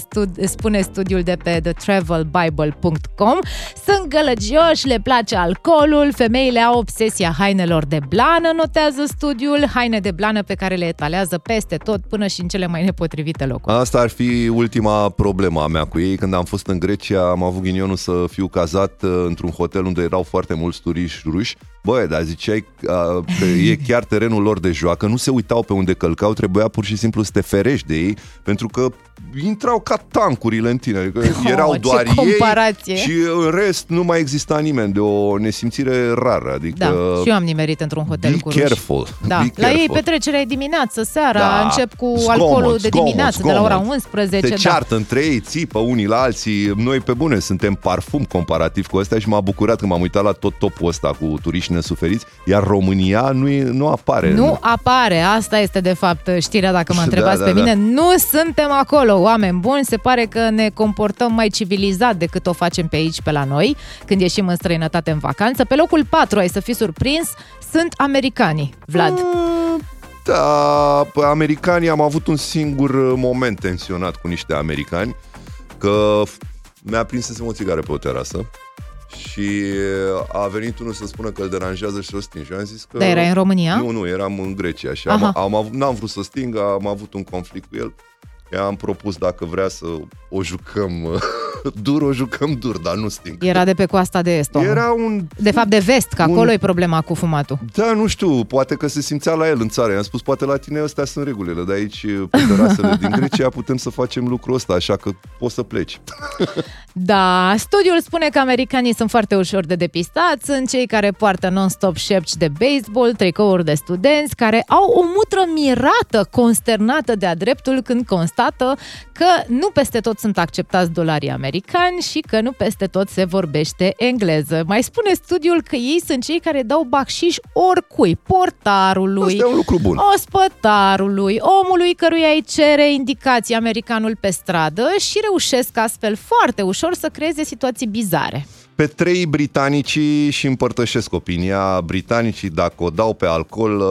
spune studiul de pe thetravelbible.com. Sunt gălăgioși, le place alcoolul, femeile au obsesia hainelor de blană, notează studiul, haine de blană pe care le etalează peste tot, până și în cele mai nepotrivite locuri. Asta ar fi ultima problemă a mea cu ei. Când am fost în Grecia, am avut ghinionul să fiu cazat într-un hotel unde erau foarte mulți turiști ruși. Băi, dar ziceai că e chiar terenul lor de joacă, nu se uitau pe unde călcau, trebuia pur și simplu să te ferești de ei, pentru că intrau ca tancurile în tine, adică erau doar ei și în rest nu mai exista nimeni, de o nesimțire rară. Adică, da, și eu am nimerit într-un hotel cu ruși. Be careful. La ei petrecerea e dimineață, seara, încep cu alcoolul de dimineață, de la ora 11. Te ceartă între ei, țipă unii la alții, noi pe bune suntem parfum comparativ cu ăstea și m-a bucurat când m-am uitat la tot topul ăsta cu turiști nesuferiți, iar România nu apare. Nu apare, asta este de fapt știrea, dacă mă întrebați mine. Nu suntem acolo, oameni buni, se pare că ne comportăm mai civilizat decât o facem pe aici, pe la noi, când ieșim în străinătate în vacanță. Pe locul 4, ai să fii surprins, sunt americanii, Vlad. Da, americanii, am avut un singur moment tensionat cu niște americani, că mi-a prins o țigară pe o terasă. Și a venit unul să spună că îl deranjează și să o stinge. Am zis că... Dar erai în România? Nu, eram în Grecia și n-am vrut să sting, am avut un conflict cu el. I-am propus dacă vrea să o jucăm dur, dar nu sting. Era de pe coasta de est, de fapt de vest, că acolo e problema cu fumatul. Da, nu știu, poate că se simțea la el în țară. I-am spus, poate la tine astea sunt regulile, dar aici, pe terasele din Grecia, putem să facem lucrul ăsta, așa că poți să pleci. Da, studiul spune că americanii sunt foarte ușor de depistat, sunt cei care poartă non-stop șepci de baseball, tricouri de studenți, care au o mutră mirată, consternată de-a dreptul când constată că nu peste tot sunt acceptați dolarii americani și că nu peste tot se vorbește engleză. Mai spune studiul că ei sunt cei care dau bacșiș oricui, portarului, asta e un lucru bun, ospătarului, omului căruia îi cere indicații americanul pe stradă și reușesc astfel foarte ușor să creeze situații bizare. Pe 3, britanicii, și împărtășesc opinia, britanicii dacă o dau pe alcool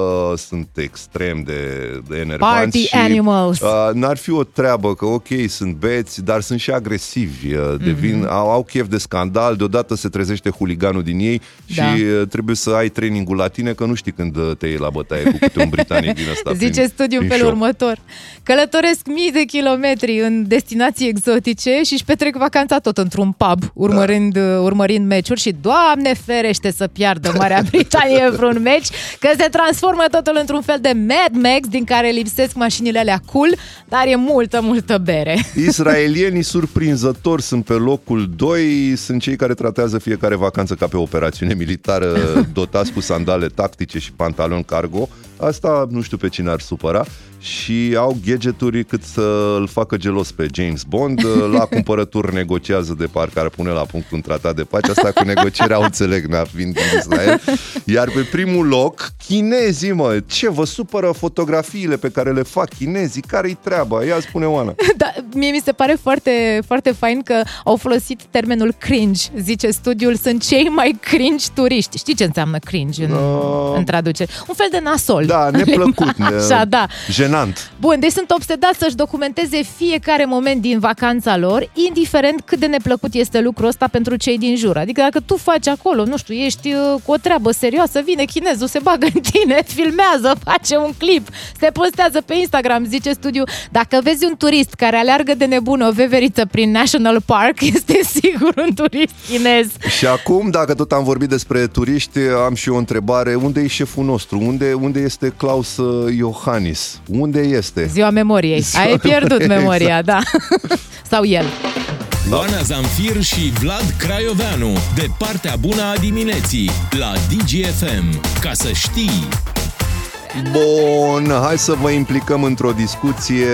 sunt extrem de enervanți. Party și animals. N-ar fi o treabă că ok, sunt beți, dar sunt și agresivi, devin, au chef de scandal, deodată se trezește huliganul din ei și trebuie să ai trainingul la tine că nu știi când te iei la bătaie cu câte un britanic din ăsta. Zice studiul felul următor: călătoresc mii de kilometri în destinații exotice și își petrec vacanța tot într-un pub, urmărind meciuri și, Doamne ferește, să piardă Marea Britanie vreun meci, că se transformă totul într-un fel de Mad Max din care lipsesc mașinile alea cool, dar e multă bere. Israelienii, surprinzător, sunt pe locul 2, sunt cei care tratează fiecare vacanță ca pe o operațiune militară, dotați cu sandale tactice și pantaloni cargo. Asta nu știu pe cine ar supăra. Și au gadgeturi cât să îl facă gelos pe James Bond. La cumpărături negociază de parcă ar pune la punct un tratat de pace. Asta cu negocierea o înțeleg, n-ar fi în Israel. Iar pe primul loc, chinezii, mă, ce vă supără fotografiile pe care le fac chinezii? Care-i treaba? Ia spune Oana. Da, mie mi se pare foarte, foarte fain că au folosit termenul cringe. Zice studiul, sunt cei mai cringe turiști. Știi ce înseamnă cringe în traducere? Un fel de nasol. Da, neplăcut. Așa, da. Jenant. Bun, deci sunt obsedați să-și documenteze fiecare moment din vacanța lor, indiferent cât de neplăcut este lucrul ăsta pentru cei din jur. Adică dacă tu faci acolo, nu știu, ești cu o treabă serioasă, vine chinezul, se bagă în tine, filmează, face un clip, se postează pe Instagram, zice studiu. Dacă vezi un turist care aleargă de nebună o veveriță prin National Park, este sigur un turist chinez. Și acum, dacă tot am vorbit despre turiști, am și o întrebare. Unde e șeful nostru? Unde este Klaus Iohannis? Unde este? Ziua memoriei. Ai pierdut memoria, exact. Da. Sau el. Oana Zamfir și Vlad Craioveanu, de partea bună a dimineții, la Digi FM. Ca să știi... Bun, hai să vă implicăm într-o discuție.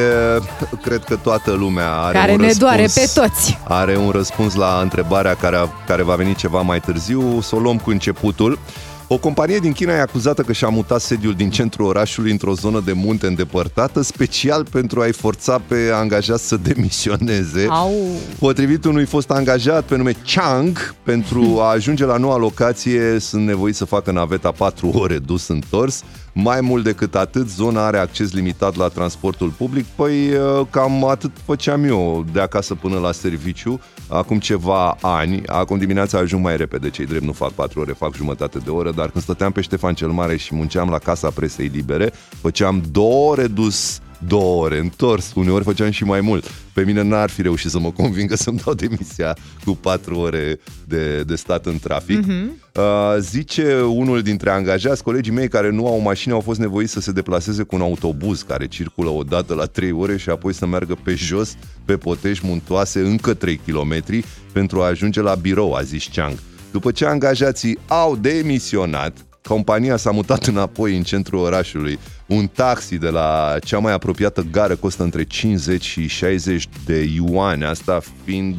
Cred că toată lumea are care un răspuns, ne doare pe toți. Are un răspuns la întrebarea care va veni ceva mai târziu. Să o luăm cu începutul. O companie din China e acuzată că și-a mutat sediul din centrul orașului într-o zonă de munte îndepărtată, special pentru a-i forța pe angajați să demisioneze. Au. Potrivit unui fost angajat pe nume Chang, pentru a ajunge la noua locație sunt nevoiți să facă naveta 4 ore dus-întors. Mai mult decât atât, zona are acces limitat la transportul public. Păi cam atât făceam eu de acasă până la serviciu acum ceva ani. Acum dimineața ajung mai repede, cei drept nu fac 4 ore, fac jumătate de oră, dar când stăteam pe Ștefan cel Mare și munceam la Casa Presei Libere, făceam 2 ore dus, 2 ore întors, uneori făceam și mai mult. Pe mine n-ar fi reușit să mă convingă să-mi dau demisia cu 4 ore de stat în trafic. Zice unul dintre angajați, colegii mei care nu au o mașină au fost nevoiți să se deplaseze cu un autobuz care circulă odată la 3 ore și apoi să meargă pe jos, pe potești muntoase, încă 3 kilometri pentru a ajunge la birou, a zis Chang. După ce angajații au demisionat, compania s-a mutat înapoi în centrul orașului. Un taxi de la cea mai apropiată gară costă între 50 și 60 de yuan, asta fiind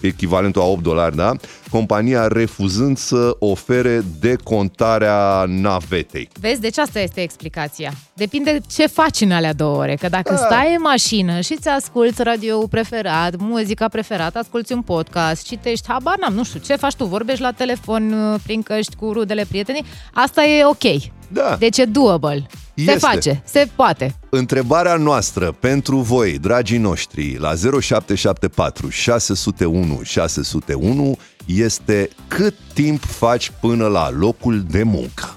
echivalentul a 8 dolari, da? Compania refuzând să ofere decontarea navetei. Vezi, deci asta este explicația. Depinde ce faci în alea 2 ore, că dacă stai în mașină și ți asculți radio-ul preferat, muzica preferată, asculți un podcast, citești, habar n-am, nu știu ce faci tu, vorbești la telefon prin căști cu rudele, prietenii, asta e ok. Da. Deci e doable. Este. Se face, se poate. Întrebarea noastră pentru voi, dragii noștri, la 0774 601 601 este: cât timp faci până la locul de muncă?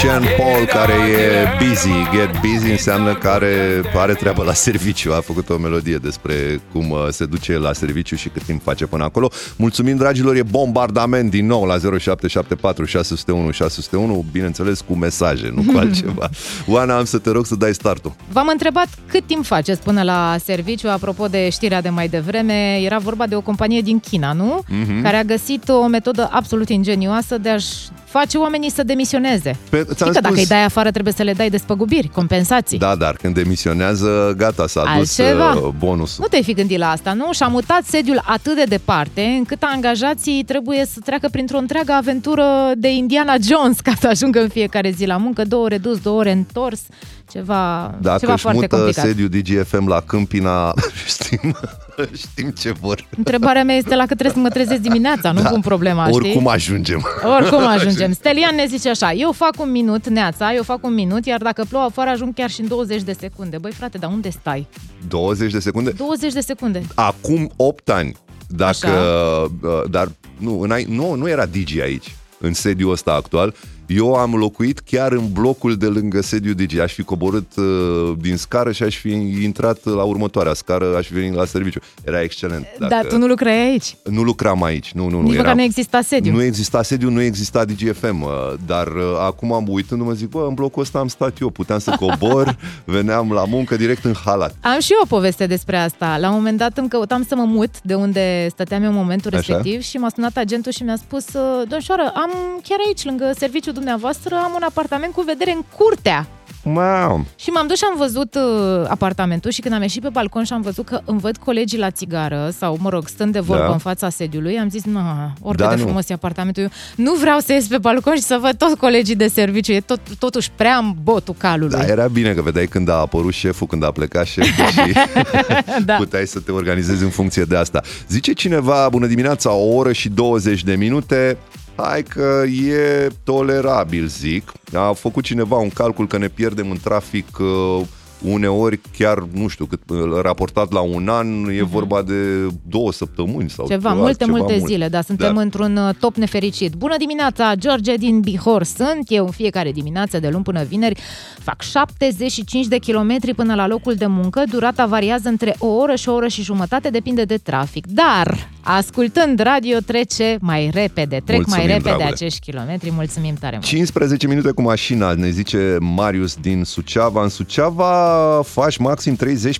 Sean Paul, care e busy, get busy înseamnă că are treabă la serviciu. A făcut o melodie despre cum se duce la serviciu și cât timp face până acolo. Mulțumim, dragilor, e bombardament din nou la 0774 601 601, bineînțeles cu mesaje, nu cu altceva. Oana, am să te rog să dai startul. V-am întrebat cât timp faceți până la serviciu, apropo de știrea de mai devreme, era vorba de o companie din China, nu? Care a găsit o metodă absolut ingenioasă de a-și face oamenii să demisioneze. Adică dacă îi dai afară, trebuie să le dai despăgubiri, compensații. Da, dar când demisionează, gata, s-a dus bonusul. Nu te-ai fi gândit la asta, nu? Și-a mutat sediul atât de departe, încât angajații trebuie să treacă printr-o întreagă aventură de Indiana Jones ca să ajungă în fiecare zi la muncă, 2 ore dus, 2 ore întors, ceva foarte complicat. Dacă își mută sediul Digi FM la Câmpina, știm ce vor. Întrebarea mea este dacă trebuie să mă trezesc dimineața, nu pun problema, știi? Oricum ajungem. Stelian ne zice așa: eu fac 1 minut neața, eu fac 1 minut, iar dacă plouă afară ajung chiar și în 20 de secunde. Băi frate, dar unde stai? 20 de secunde? 20 de secunde. Acum 8 ani, dacă... Așa. Dar nu era Digi aici, în sediul ăsta actual. Eu am locuit chiar în blocul de lângă sediu Digi. Aș fi coborât din scară și aș fi intrat la următoarea scară, aș fi venit la serviciu. Era excelent. Dar tu nu lucrai aici? Nu lucram aici, nu. Nici nu exista sediu. Nu exista Digi FM. Dar acum, uitându-mă, zic, în blocul ăsta am stat eu, puteam să cobor, veneam la muncă direct în halat. Am și eu o poveste despre asta. La un moment dat îmi căutam să mă mut de unde stăteam eu în momentul respectiv și m-a sunat agentul și mi-a spus: domnișoară, am chiar aici, lângă serviciu dumneavoastră, am un apartament cu vedere în curtea. Wow. Și m-am dus și am văzut apartamentul și când am ieșit pe balcon și am văzut că îmi văd colegii la țigară sau, mă rog, stând de vorbă în fața sediului, am zis, oricât de frumos e apartamentul, eu nu vreau să ies pe balcon și să văd toți colegii de serviciu, e totuși prea în botul calului. Da, era bine că vedeai când a apărut șeful, când a plecat șeful și puteai să te organizezi în funcție de asta. Zice cineva: bună dimineața, 1 oră și 20 de minute. hai că e tolerabil, zic. A făcut cineva un calcul că ne pierdem în trafic uneori chiar, nu știu, cât raportat la un an, e vorba de 2 săptămâni sau ceva. Multe zile, dar suntem într-un top nefericit. Bună dimineața, George din Bihor sunt. Eu în fiecare dimineață de luni până vineri fac 75 de kilometri până la locul de muncă. Durata variază între o oră și o oră și jumătate, depinde de trafic. Dar, ascultând radio, trece mai repede. Mulțumim, dragule. Acești kilometri. Mulțumim tare mult. 15 minute cu mașina, ne zice Marius din Suceava. În Suceava faci maxim 30-40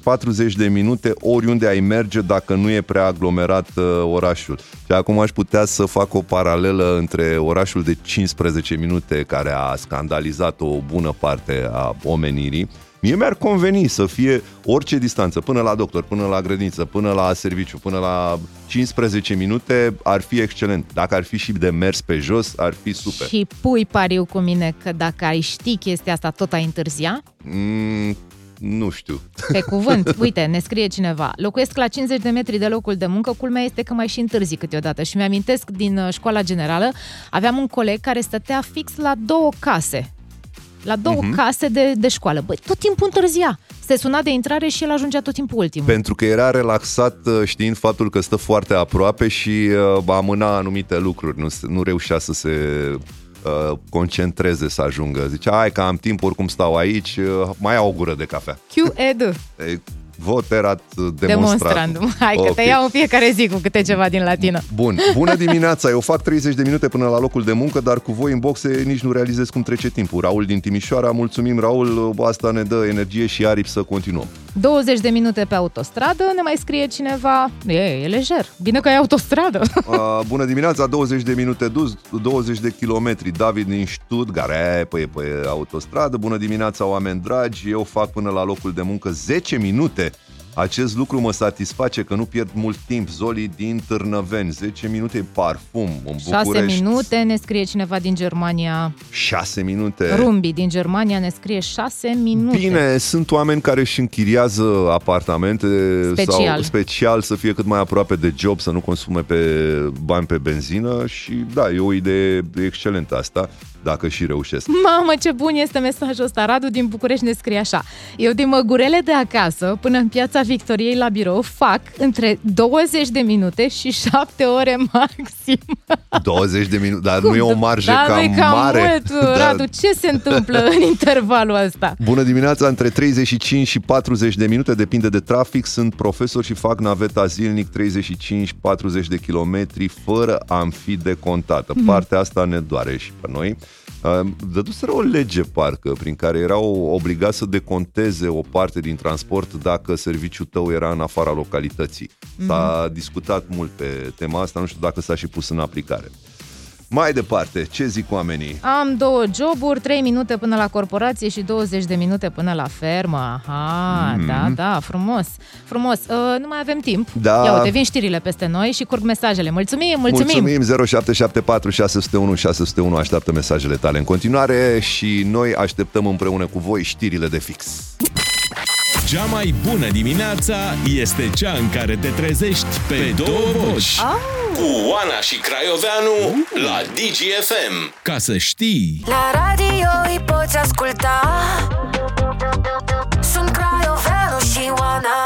de minute oriunde ai merge dacă nu e prea aglomerat orașul. Și acum aș putea să fac o paralelă între orașul de 15 minute care a scandalizat o bună parte a omenirii. Mie mi-ar conveni să fie orice distanță, până la doctor, până la grădiniță, până la serviciu, până la 15 minute, ar fi excelent. Dacă ar fi și de mers pe jos, ar fi super. Și pui pariu cu mine că dacă ai ști chestia asta, tot ai întârzia? Nu știu. Pe cuvânt, uite, ne scrie cineva: locuiesc la 50 de metri de locul de muncă, culmea este că mai și întârzi câteodată. Și mi-amintesc din școala generală, aveam un coleg care stătea fix la 2 case. La 2 case de școală. Băi, tot timpul întârzia. Se suna de intrare și el ajungea tot timpul ultimul. Pentru că era relaxat știind faptul că stă foarte aproape și amâna anumite lucruri. Nu reușea să se concentreze, să ajungă. Zicea, hai că am timp, oricum stau aici, mai au o gură de cafea. Q-ed. Voterat demonstrandum. Hai că te iau în fiecare zi cu câte ceva din latină. Bun, bună dimineața. Eu fac 30 de minute până la locul de muncă, dar cu voi în boxe nici nu realizez cum trece timpul. Raul din Timișoara, mulțumim Raul, asta ne dă energie și aripi să continuăm. 20 de minute pe autostradă, ne mai scrie cineva. E lejer, bine că e autostradă. Bună dimineața, 20 de minute dus, 20 de kilometri. David din Stuttgart, e pe autostradă. Bună dimineața, oameni dragi. Eu fac până la locul de muncă 10 minute. Acest lucru mă satisface că nu pierd mult timp. Zoli din Târnăveni, 10 minute parfum în București. 6 minute, ne scrie cineva din Germania. 6 minute. Rumbi din Germania ne scrie 6 minute. Bine, sunt oameni care își închiriază apartamente sau special să fie cât mai aproape de job, să nu consume pe bani pe benzină și da, e o idee excelentă asta. Dacă și reușesc. Mamă, ce bun este mesajul ăsta. Radu din București ne scrie așa: eu din Măgurele de acasă până în Piața Victoriei la birou fac între 20 de minute și 7 ore maxim. 20 de minute, dar cum? Nu e o marjă cam mare. Mult, Radu, ce se întâmplă în intervalul ăsta? Bună dimineața, între 35 și 40 de minute, depinde de trafic. Sunt profesor și fac naveta zilnic 35-40 de kilometri fără a-mi fi decontată. Partea asta ne doare și pe noi. Dăduseră o lege, parcă, prin care erau obligați să deconteze o parte din transport dacă serviciul tău era în afara localității. S-a discutat mult pe tema asta, nu știu dacă s-a și pus în aplicare. Mai departe, ce zic oamenii? Am 2 joburi, 3 minute până la corporație și 20 de minute până la fermă. Aha, da, frumos. Frumos, nu mai avem timp. Da. Ia uite, vin știrile peste noi și curg mesajele. Mulțumim! 0774 601 601 așteaptă mesajele tale în continuare și noi așteptăm împreună cu voi știrile de fix. Cea mai bună dimineața este cea în care te trezești pe două voci. Cu Oana și Craioveanu la Digi FM. Ca să știi. La radio îi poți asculta. Sunt Craioveanu și Oana.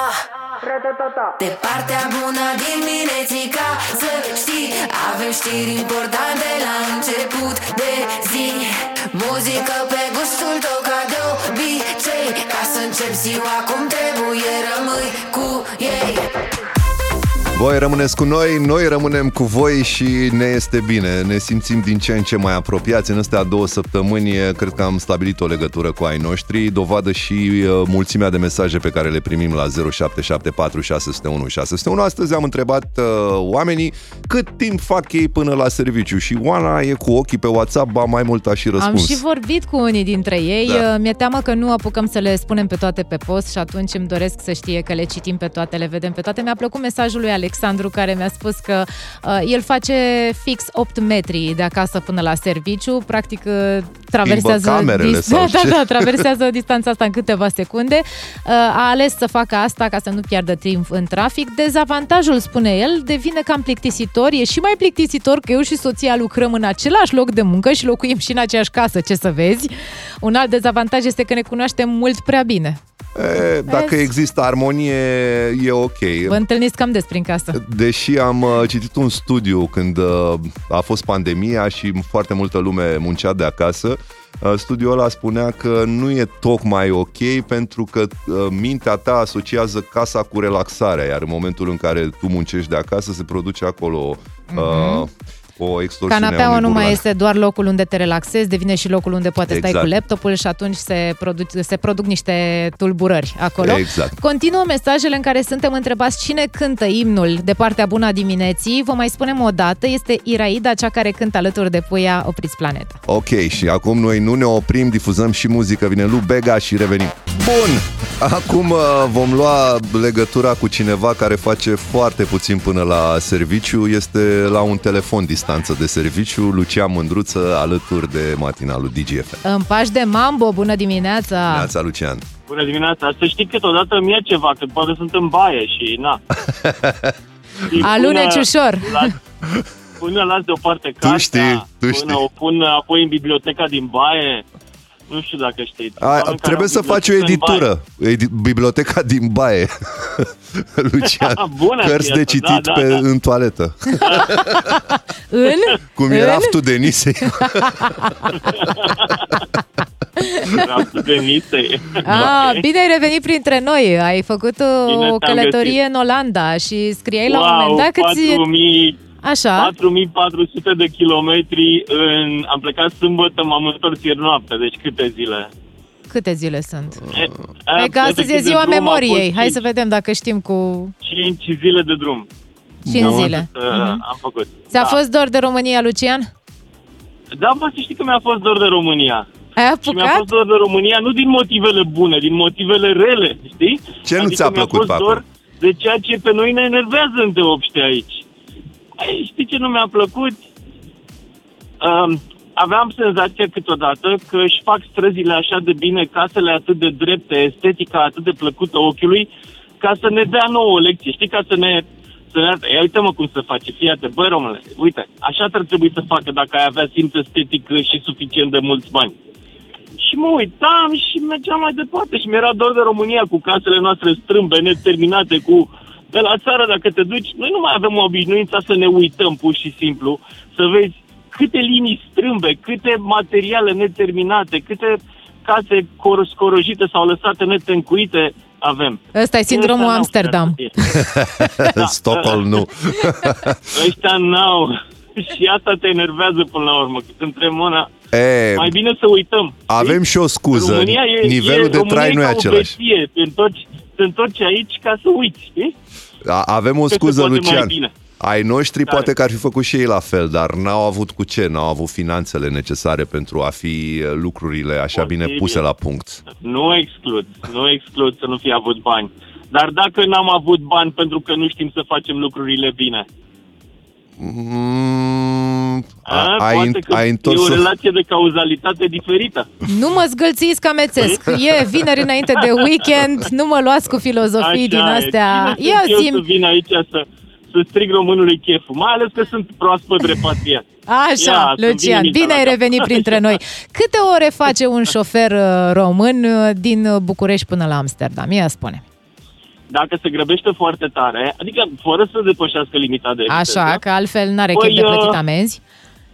De partea bună dimineții, ca să știi, avem știri importante la început de zi. Muzică pe gustul tău ca de obicei. Ca să încep ziua cum trebuie, rămâi cu ei. Voi rămâneți cu noi, noi rămânem cu voi și ne este bine. Ne simțim din ce în ce mai apropiați. În astea 2 săptămâni, cred că am stabilit o legătură cu ai noștri. Dovadă și mulțimea de mesaje pe care le primim la 0774 601 601. Astăzi am întrebat oamenii cât timp fac ei până la serviciu. Și Oana e cu ochii pe WhatsApp, ba mai mult a și răspuns. Am și vorbit cu unii dintre ei. Da. Mi-e teamă că nu apucăm să le spunem pe toate pe post și atunci îmi doresc să știe că le citim pe toate, le vedem pe toate. Mi-a plăcut mesajul lui Alex Alexandru, care mi-a spus că el face fix 8 metri de acasă până la serviciu, practic traversează distanța asta în câteva secunde. A ales să facă asta ca să nu piardă timp în trafic. Dezavantajul, spune el, devine cam plictisitor. E și mai plictisitor că eu și soția lucrăm în același loc de muncă și locuim și în aceeași casă, ce să vezi. Un alt dezavantaj este că ne cunoaștem mult prea bine. E, dacă există armonie, e ok. Vă întâlniți cam des prin casă. Deși am citit un studiu când a fost pandemia și foarte multă lume muncea de acasă, studiul ăla spunea că nu e tocmai ok, pentru că mintea ta asociază casa cu relaxarea, iar în momentul în care tu muncești de acasă se produce acolo o extorsiune. Canapeaua nu mai este doar locul unde te relaxezi, devine și locul unde poate stai cu laptopul și atunci se produc niște tulburări acolo. Exact. Continuă mesajele în care suntem întrebați cine cântă imnul de partea bună a dimineții. Vă mai spunem o dată, este Iraida, cea care cântă alături de Puia Opriți Planeta. Ok, și acum noi nu ne oprim, difuzăm și muzică, vine Lu Bega și revenim. Bun, acum vom lua legătura cu cineva care face foarte puțin până la serviciu, este la un telefon distant de serviciu, Lucia Mândruță, alături de matinalul Digi FM. În pași de mambo, bună dimineața! Bună dimineața, Lucian! Bună dimineața! Să știi câteodată îmi ia ceva, că poate sunt în baie și na. Aluneci ușor! Până las deoparte casa, tu știi. O pun apoi în biblioteca din baie. Nu știu dacă știi. Trebuie să faci o editură. Biblioteca din baie. Lucian, cărți de citit în toaletă. Cum era aftul Denisei. Bine ai revenit printre noi. Ai făcut o călătorie în Olanda și scriai la un moment dat că așa. 4.400 de kilometri am plecat sâmbătă, m-am întors ieri noapte, deci câte zile? Câte zile sunt? Hai că astăzi e ziua memoriei, hai să vedem dacă știm cu... 5 zile de drum. 5 zile. Am făcut. Ți-a fost dor de România, Lucian? Da, bă, să știi că mi-a fost dor de România. Ai apucat? Și mi-a fost dor de România, nu din motivele bune, din motivele rele, știi? Ce nu ți-a plăcut, Paco? Dor de ceea ce pe noi ne enervează în deopște aici. Știi ce nu mi-a plăcut? Aveam senzația câteodată că își fac străzile așa de bine, casele atât de drepte, estetica atât de plăcută ochiului, ca să ne dea nouă o lecție, știi? Ca să ne uite-mă cum se face, fiate, băi române, uite, așa trebuie să facă dacă ai avea simț estetic și suficient de mulți bani. Și mă uitam și mergeam mai departe și mi-era dor de România cu casele noastre strâmbe, neterminate, cu... De la țară, dacă te duci, noi nu mai avem obișnuința să ne uităm, pur și simplu, să vezi câte linii strâmbe, câte materiale neterminate, câte case scorojite sau lăsate netencuite avem. Ăsta e sindromul Amsterdam. Stockholm, nu. Ăștia n-au. Și asta te enervează până la urmă, că între mâna... mai bine să uităm. Avem și o scuză. România nivelul de trai nu e același. Te întorci aici ca să uiți, știi? Avem o scuză, Lucian. Ai noștri poate că ar fi făcut și ei la fel, dar n-au avut cu ce, n-au avut finanțele necesare pentru a fi lucrurile așa bine puse la punct. Nu exclud să nu fi avut bani. Dar dacă n-am avut bani pentru că nu știm să facem lucrurile bine... E o relație de cauzalitate diferită. Nu mă zgâlțiți ca mețesc. E vineri înainte de weekend. Nu mă luați cu filozofii din astea. Eu vin aici să strig românului cheful. Mai ales că sunt proaspăt repatriat. Așa, Lucian, bine ai revenit printre noi. Câte ore face un șofer român din București până la Amsterdam? Ia spune. Dacă se grăbește foarte tare, adică fără să depășească limita de viteză. Așa, că altfel n-are chef de plătit amenzi.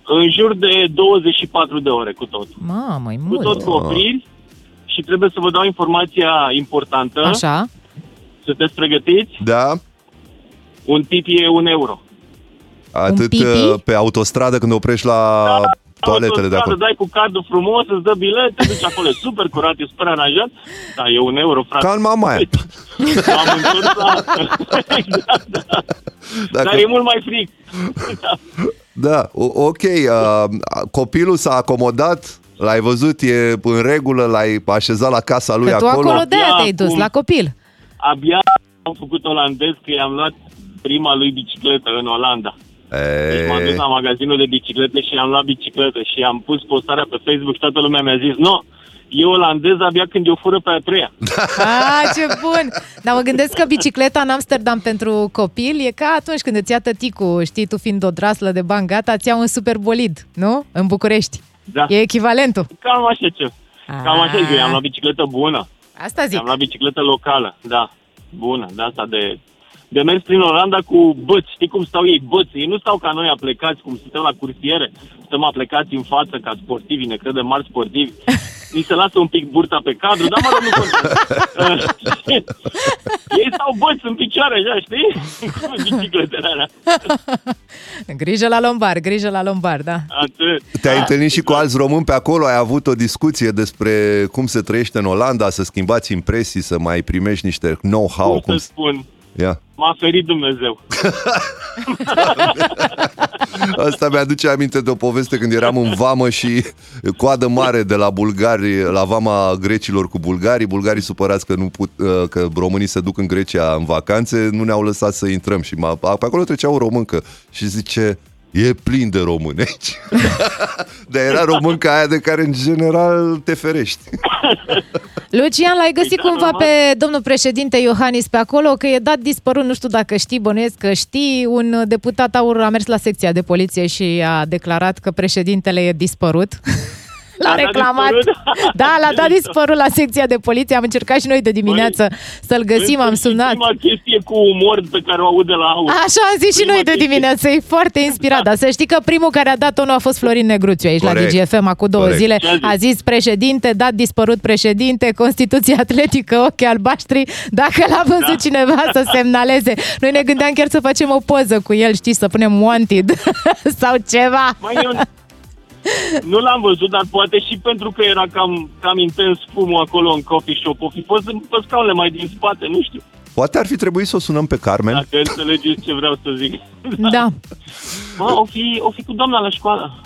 În jur de 24 de ore cu tot. Mamă, e mult. Cu tot cu opriri și trebuie să vă dau informația importantă. Așa. Sunteți pregătiți? Da. Un pipi e €1. Atât pe autostradă când oprești la... Da. Toaletele de acolo. Dai cu cardul frumos, îți dă bilet, te duci acolo, super curat, e super aranjat. Da, e €1, frate. Calma, mai. Am întors la... da. Dar e mult mai fric. Da, ok. Copilul s-a acomodat, l-ai văzut, e în regulă, l-ai așezat la casa lui acolo. Că tu acolo de-aia te-ai dus, la copil. Abia am făcut olandez, că i-am luat prima lui bicicletă în Olanda. Deci m-am dus la magazinul de biciclete și am luat bicicletă și am pus postarea pe Facebook și toată lumea mi-a zis: "No, e olandez abia când eu fură pe a treia." Ah, ce bun! Dar mă gândesc că bicicleta în Amsterdam pentru copil e ca atunci când îți ia tăticul, știi, tu fiind o draslă de bani, gata, ți iau un super bolid, nu? În București. Da. E echivalentul. Cam așa ce. Cam așa e, am luat bicicletă bună. Asta zic. Am luat bicicletă locală, da. Bună, de asta de mers prin Olanda cu băți. Știi cum stau ei? Băți. Ei nu stau ca noi aplecați, cum suntem la cursiere. Stăm aplecați în față ca sportivi, ne credem mari sportivi. Ni se lasă un pic burta pe cadru, dar mă rog, nu contează. Ei stau băți în picioare, așa, știi? Cu bicicletele alea. Grijă la lombar, grijă la lombar, da. Atât. Te-ai întâlnit și cu alți români pe acolo? Ai avut o discuție despre cum se trăiește în Olanda, să schimbați impresii, să mai primești niște know-how? Cum să spun? Yeah. M-a ferit Dumnezeu. Asta mi-aduce aminte de o poveste când eram în vamă și coadă mare de la bulgari, la vama grecilor cu bulgarii. Bulgarii supărați că că românii se duc în Grecia în vacanțe, nu ne-au lăsat să intrăm și pe acolo trecea o româncă și zice: "E plin de români aici." Dar era românca aia de care în general te ferești. Lucian, l-ai găsit cumva pe domnul președinte Iohannis pe acolo? Că e dat dispărut, nu știu dacă știi, bănuiesc că știi. Un deputat AUR a mers la secția de poliție și a declarat că președintele e dispărut. L-a reclamat. Da, l-a dat dispărut la secția de poliție. Am încercat și noi de dimineață să-l găsim, am sunat. Prima chestie cu umor pe care o aud de la AUR. Așa am zis și noi de dimineață, e foarte inspirat. Dar să știi că primul care a dat-o a fost Florin Negruțiu aici la Digi FM acum două zile. A zis: "Președinte, dat dispărut președinte, Constituția atletică, ochii albaștri, dacă l-a văzut cineva să semnaleze." Noi ne gândeam chiar să facem o poză cu el, știi, să punem wanted sau ceva. Nu l-am văzut, dar poate și pentru că era cam intens fumul acolo în coffee shop. O fi fost pe scaunele mai din spate, nu știu. Poate ar fi trebuit să o sunăm pe Carmen. Dacă înțelegeți ce vreau să zic. Da. Mă, o fi cu doamna la școală.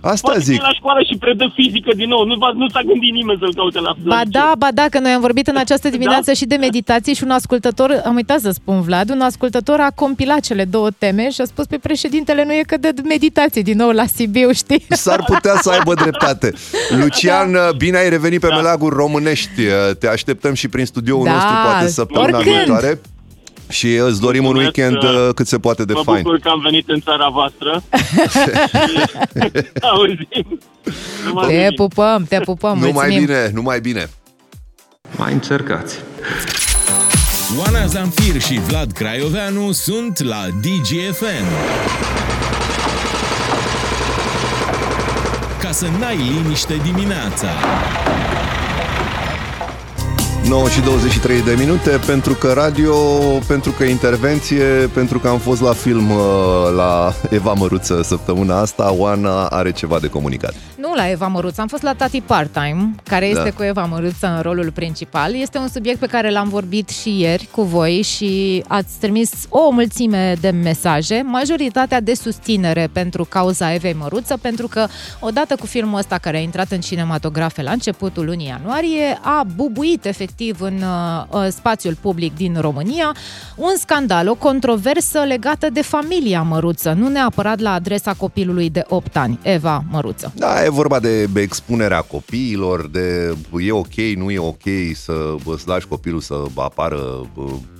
Asta poate zic. La școală și predă fizică din nou. Nu s-a gândit nimeni să-l caute la fizică. Ba da, că noi am vorbit în această dimineață și de meditații și un ascultător, am uitat să spun, Vlad, un ascultător a compilat cele două teme și a spus: "Pe președintele nu e că de meditații din nou la Sibiu, știi?" S-ar putea să aibă dreptate. Lucian, bine ai revenit pe Melaguri Românești. Te așteptăm și prin studioul nostru, poate săptămâna viitoare. Și îți dorim un weekend cât se poate de fain. Mă bucur că am venit în țara voastră. Auzim. Te pupăm, te pupăm. Numai bine. Mai încercați. Oana Zamfir și Vlad Craioveanu sunt la Digi FM. Ca să n-ai liniște dimineața. 9 și 23 de minute, pentru că radio, pentru că intervenție, pentru că am fost la film la Eva Măruță săptămâna asta, Oana are ceva de comunicat. Nu la Eva Măruță, am fost la Tati Part-Time, care este cu Eva Măruță în rolul principal. Este un subiect pe care l-am vorbit și ieri cu voi și ați trimis o mulțime de mesaje, majoritatea de susținere pentru cauza Evei Măruță, pentru că odată cu filmul ăsta care a intrat în cinematografe la începutul lunii ianuarie, a bubuit efectiv în spațiul public din România, un scandal, o controversă legată de familia Măruță, nu neapărat la adresa copilului de 8 ani, Eva Măruță. Da, e vorba de expunerea copiilor, de e ok, nu e ok să îți lași copilul să apară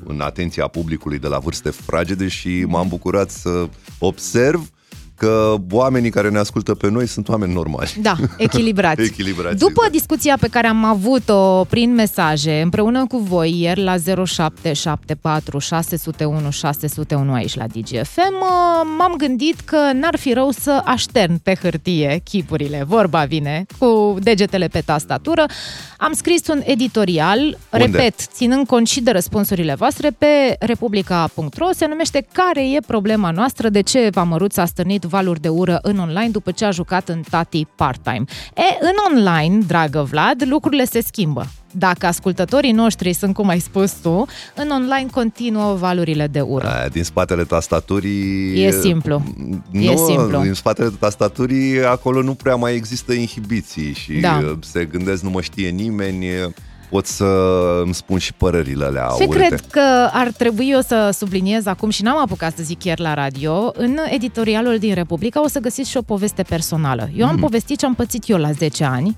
în atenția publicului de la vârste fragede și m-am bucurat să observ că oamenii care ne ascultă pe noi sunt oameni normali. Da, echilibrați. Echilibrați. După discuția pe care am avut-o prin mesaje, împreună cu voi ieri la 0774 601 601 aici la Digi FM, m-am gândit că n-ar fi rău să aștern pe hârtie chipurile, vorba vine, cu degetele pe tastatură. Am scris un editorial, repet, ținând cont și de răspunsurile voastre, pe republica.ro, se numește "Care e problema noastră? De ce Eva Măruță a stârnit valuri de ură în online după ce a jucat în Tati Part-Time?" În online, dragă Vlad, lucrurile se schimbă. Dacă ascultătorii noștri sunt, cum ai spus tu, în online continuă valurile de ură. Aia, din spatele tastaturii... E simplu. Nu, din spatele tastaturii acolo nu prea mai există inhibiții și se gândesc, nu mă știe nimeni... pot să îmi spun și părerile alea urâte. Ce cred că ar trebui eu să subliniez acum și n-am apucat să zic ieri la radio, în editorialul din Republica o să găsiți și o poveste personală. Eu am povestit ce am pățit eu la 10 ani,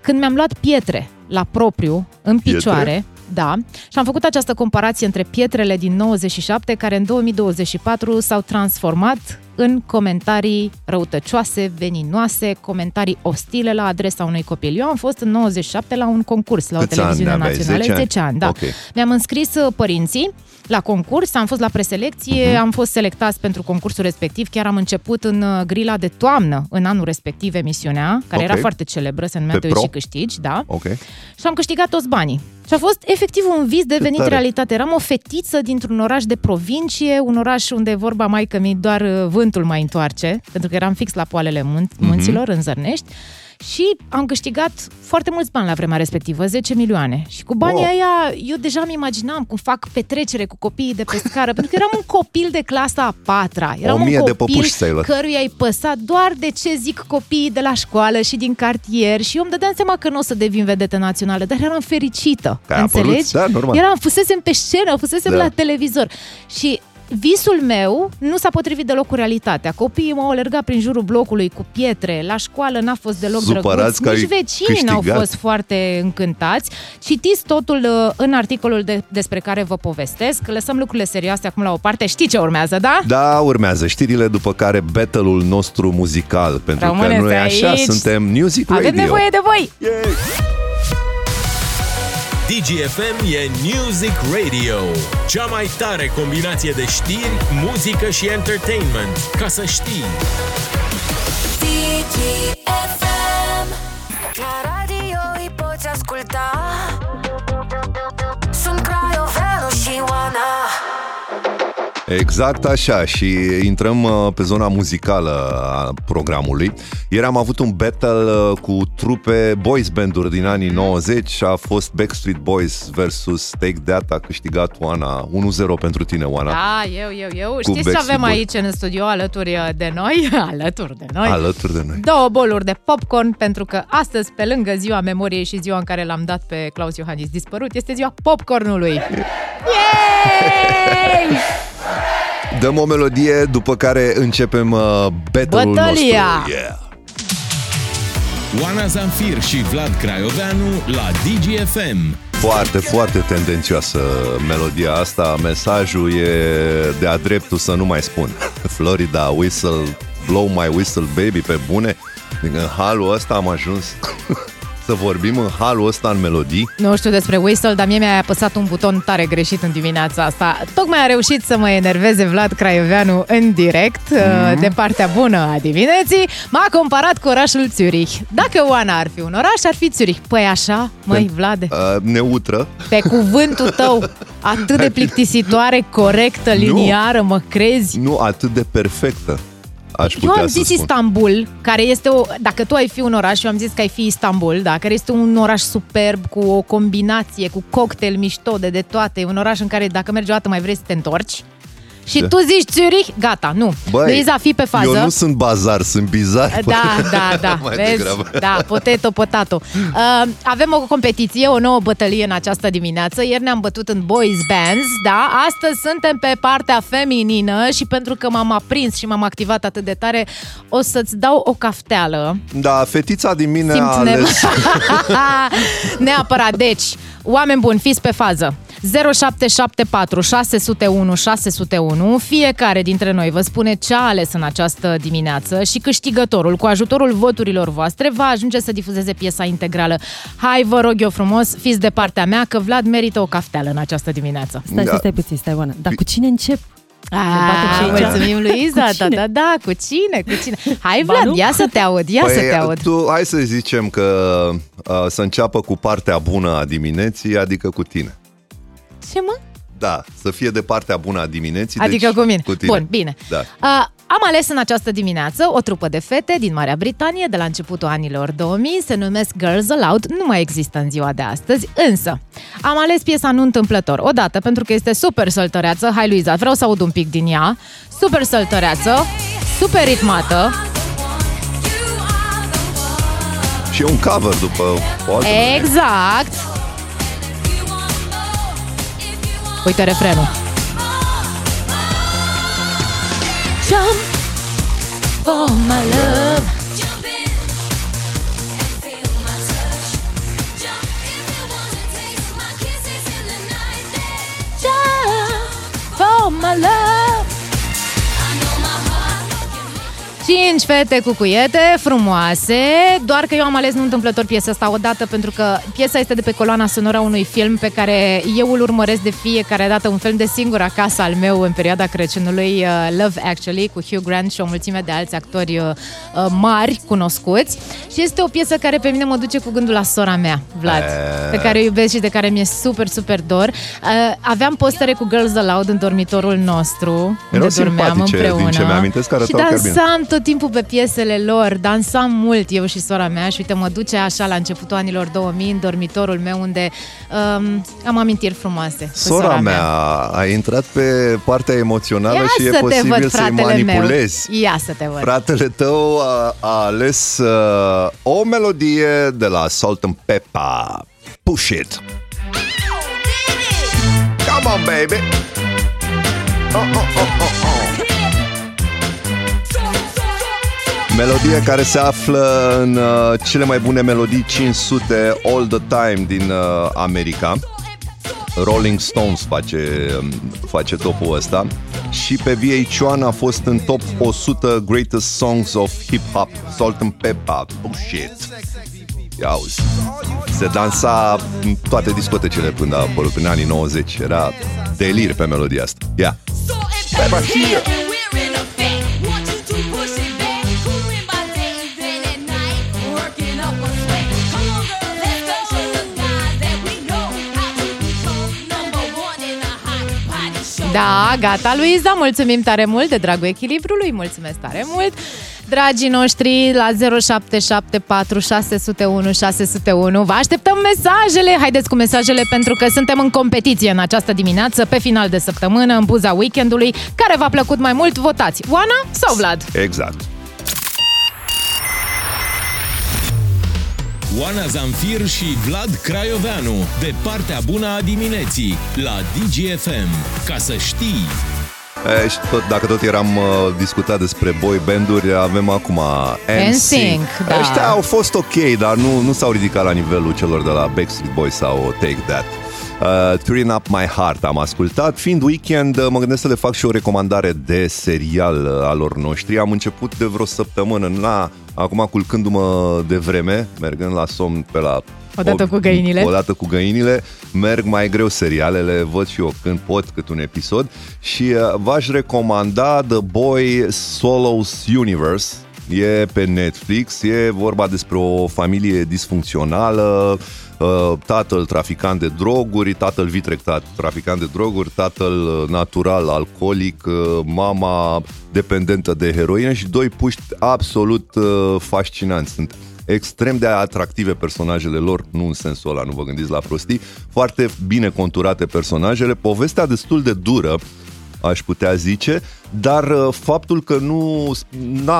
când mi-am luat pietre la propriu, în picioare, da, și am făcut această comparație între pietrele din 97, care în 2024 s-au transformat în comentarii răutăcioase, veninoase, comentarii ostile la adresa unui copil. Eu am fost în 97 la un concurs la o televiziune națională, 10 ani, da. Okay. Mi-am înscris părinții la concurs, am fost la preselecție, am fost selectați pentru concursul respectiv, chiar am început în grila de toamnă în anul respectiv emisiunea, care era foarte celebră, se numea Te uiți și câștigi, da. Okay. Și am câștigat toți banii. Și a fost efectiv un vis devenit realitate. Eram o fetiță dintr-un oraș de provincie, un oraș unde, vorba maică-mii, doar vântul mai întoarce, pentru că eram fix la poalele munților, în Zărnești, și am câștigat foarte mulți bani la vremea respectivă, 10 milioane. Și cu banii aia, eu deja îmi imaginam cum fac petrecere cu copiii de pe scară, pentru că eram un copil de clasa a patra. Eram un copil căruia îi păsa doar de ce zic copiii de la școală și din cartier. Și eu îmi dădeam seama că nu o să devin vedetă națională, dar eram fericită. Înțelegi? Da, normal. Fusesem pe scenă, fusesem la televizor. Și visul meu nu s-a potrivit deloc cu realitatea. Copiii m-au alergat prin jurul blocului cu pietre, la școală n-a fost deloc drăguț, nici vecinii n-au fost foarte încântați. Citiți totul în articolul despre care vă povestesc. Lăsăm lucrurile serioase acum la o parte. Știi ce urmează, da? Da, urmează știrile, după care battle-ul nostru muzical, pentru Rămâneți că noi așa aici. Suntem Music Radio. Avem nevoie de voi! Yeah. Digi FM e Music Radio, cea mai tare combinație de știri, muzică și entertainment, ca să știi. Digi FM. La radio îi poți asculta. Sunt Craioveanu și Oana. Exact așa, și intrăm pe zona muzicală a programului. Ieri am avut un battle cu trupe boys band-uri din anii 90. A fost Backstreet Boys versus Take That. A câștigat Oana. 1-0 pentru tine, Oana. Da, eu. Știți ce avem aici în studio alături de noi? Două boluri de popcorn, pentru că astăzi, pe lângă ziua memoriei și ziua în care l-am dat pe Klaus Iohannis dispărut, este ziua popcornului. Yay! Dăm o melodie, după care începem battle-ul nostru. Yeah. Oana Zamfir și Vlad Craioveanu la Digi FM. Foarte, foarte tendențioasă melodia asta. Mesajul e de-a dreptul să nu mai spun. Florida, whistle, blow my whistle baby, pe bune. În halul ăsta am ajuns să vorbim în halul ăsta în melodii. Nu știu despre whistle, dar mie mi-a apăsat un buton tare greșit în dimineața asta. Tocmai a reușit să mă enerveze Vlad Craioveanu în direct, de partea bună a dimineții. M-a comparat cu orașul Zurich. Dacă Oana ar fi un oraș, ar fi Zurich. Păi așa, măi, Vlade. Neutră. Pe cuvântul tău, atât de plictisitoare, corectă, liniară, nu, mă crezi? Nu, atât de perfectă. Eu am zis Istanbul, care este dacă tu ai fi un oraș, eu am zis că ai fi Istanbul, da, care este un oraș superb, cu o combinație, cu cocktail mișto de toate, un oraș în care dacă mergi o dată mai vrei să te întorci. Și tu zici Zurich, gata, nu. Luiza, fii pe fază. Eu nu sunt bazar, sunt bizar. Da, vezi? Da, potato. Avem o competiție, o nouă bătălie în această dimineață. Ieri ne-am bătut în boys bands, da. Astăzi suntem pe partea feminină și pentru că m-am aprins și m-am activat atât de tare, o să-ți dau o cafteală. Da, fetița din mine a ales. Neapărat, deci, oameni buni, fiți pe fază. 0774 601 601. Fiecare dintre noi vă spune ce a ales în această dimineață și câștigătorul, cu ajutorul voturilor voastre, va ajunge să difuzeze piesa integrală. Hai, vă rog eu frumos, fiți de partea mea, că Vlad merită o cafteală în această dimineață. Stai puțin, Oana. Dar cu cine încep? Mulțumim, Luiza. Da, cu cine? Hai, Vlad, ia să te aud. Hai să zicem că să înceapă cu partea bună a dimineții, adică cu tine. Ce, mă? Da, să fie de partea bună a dimineții. Adică deci, cu mine. Cu tine. Bun, bine. Da. Am ales în această dimineață o trupă de fete din Marea Britanie de la începutul anilor 2000, se numesc Girls Aloud, nu mai există în ziua de astăzi, însă am ales piesa nu întâmplător, odată pentru că este super săltăreață. Hai, Luiza, vreau să aud un pic din ea. Super săltăreață, super ritmată. Și e un cover după o altă. Exact. Uite refrenul. Jump for my love. Jump in and feel my touch. Jump if you want to taste my kisses in the night. Jump for my love. 5 fete cu cuiete frumoase, doar că eu am ales nu întâmplător piesa asta odată, pentru că piesa este de pe coloana sonoră unui film pe care eu îl urmăresc de fiecare dată, un film de singur acasă al meu în perioada Crăciunului, Love Actually, cu Hugh Grant și o mulțime de alți actori mari, cunoscuți. Și este o piesă care pe mine mă duce cu gândul la sora mea, Vlad, pe care o iubesc și de care mi-e super, super dor. Aveam postere cu Girls Aloud în dormitorul nostru, unde dormeam împreună. Din ce mi-amintesc, care și dansam tot timpul pe piesele lor, dansam mult eu și sora mea și uite, mă duce așa la începutul anilor 2000 în dormitorul meu unde am amintiri frumoase. Sora mea a intrat pe partea emoțională. Ia și e posibil să-i manipulezi. Ia să te văd. Fratele tău a ales o melodie de la Salt and Pepper, Push It. Come on, baby. Oh, oh, oh, oh, oh. Melodie care se află în cele mai bune melodii 500 all the time din America. Rolling Stones face topul ăsta. Și pe VH1 a fost în top 100 greatest songs of hip-hop. Salt and Pepper, Push It. Ia uzi. Se dansa în toate discotecele până a apărut în anii 90. Era delir pe melodia asta. Ia. Da, gata, Luiza, mulțumim tare mult de dragul echilibrului, mulțumesc tare mult. Dragii noștri, la 0774 601 601 vă așteptăm mesajele. Haideți cu mesajele, pentru că suntem în competiție în această dimineață, pe final de săptămână, în buza weekendului. Care v-a plăcut mai mult? Votați Oana sau Vlad? Exact. Oana Zamfir și Vlad Craioveanu, de partea bună a dimineții, la Digi FM. Ca să știi... Și dacă tot eram discutat despre boy band-uri, avem acum NSYNC. Da. Ăștia au fost ok, dar nu s-au ridicat la nivelul celor de la Backstreet Boys sau Take That. Turn Up My Heart am ascultat. Fiind weekend, mă gândesc să le fac și o recomandare de serial al lor noștri. Am început de vreo săptămână, acum culcându-mă de vreme, mergând la somn pe la... Odată cu găinile, merg mai greu serialele, văd și eu când pot cât un episod. Și v-aș recomanda The Boys' Solos Universe. E pe Netflix, e vorba despre o familie disfuncțională, tatăl traficant de droguri, tatăl vitreg traficant de droguri, tatăl natural alcoolic, mama dependentă de heroină și doi puști absolut fascinanți. Sunt extrem de atractive personajele lor, nu în sensul ăla, nu vă gândiți la prostii, foarte bine conturate personajele, povestea destul de dură, aș putea zice, dar faptul că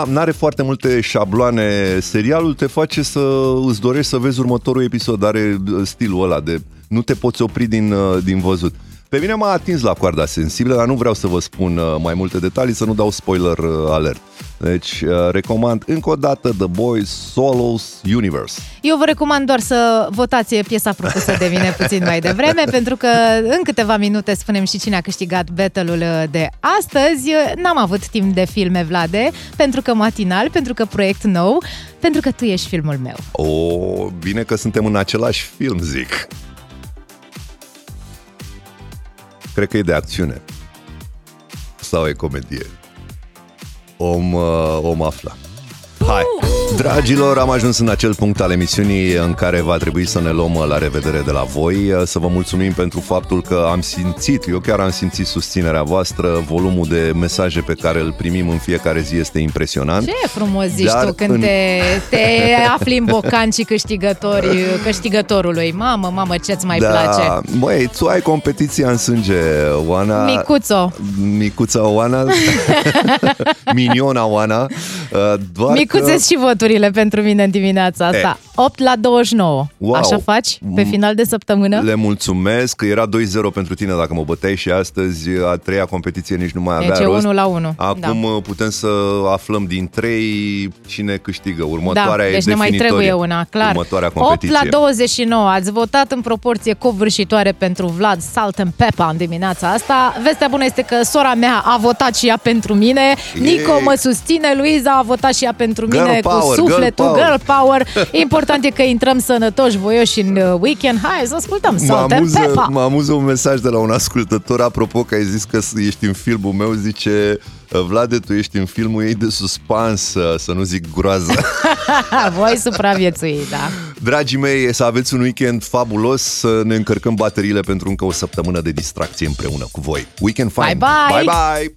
n-are foarte multe șabloane serialul te face să îți dorești să vezi următorul episod, are stilul ăla de nu te poți opri din văzut. Pe mine m-a atins la coarda sensibilă, dar nu vreau să vă spun mai multe detalii, să nu dau spoiler alert. Deci, recomand încă o dată The Boys' Solos Universe. Eu vă recomand doar să votați piesa propusă de mine puțin mai devreme, pentru că în câteva minute spunem și cine a câștigat battle-ul de astăzi. N-am avut timp de filme, Vlade, pentru că matinal, pentru că proiect nou, pentru că tu ești filmul meu. O, bine că suntem în același film, zic. Cred că e de acțiune. Sau e comedie. Om afla. Hai! Dragilor, am ajuns în acel punct al emisiunii în care va trebui să ne luăm la revedere de la voi. Să vă mulțumim pentru faptul că eu chiar am simțit susținerea voastră, volumul de mesaje pe care îl primim în fiecare zi este impresionant. Ce frumos zici tu când te afli în bocancii câștigătorului. Mamă, ce-ți mai place? Băi, tu ai competiția în sânge, Oana. Micuța Oana. Miniona Oana. Micuțe și voturile pentru mine în dimineața asta. 8-29. Wow. Așa faci pe final de săptămână? Le mulțumesc că era 2-0 pentru tine dacă mă băteai și astăzi a treia competiție nici nu mai avea rost. Deci 1-1. Acum putem să aflăm din 3 cine câștigă. Următoarea e definitorie. Deci ne mai trebuie una, clar. Următoarea competiție. 8-29. Ați votat în proporție covârșitoare pentru Vlad Salt and Pepper în dimineața asta. Vestea bună este că sora mea a votat și ea pentru mine. Yay. Nico mă susține, Luiza a votat și ea pentru mine girl power. Important e că intrăm sănătoși, voioși în weekend. Hai să ascultăm Salt and Pepper. Mă amuză un mesaj de la un ascultător, apropo că ai zis că ești în filmul meu, zice: Vlade, tu ești în filmul ei de suspans, să nu zic groază. Voi supraviețui, da. Dragii mei, să aveți un weekend fabulos, să ne încărcăm bateriile pentru încă o săptămână de distracție împreună cu voi. Weekend fine! Bye, bye! Bye, bye.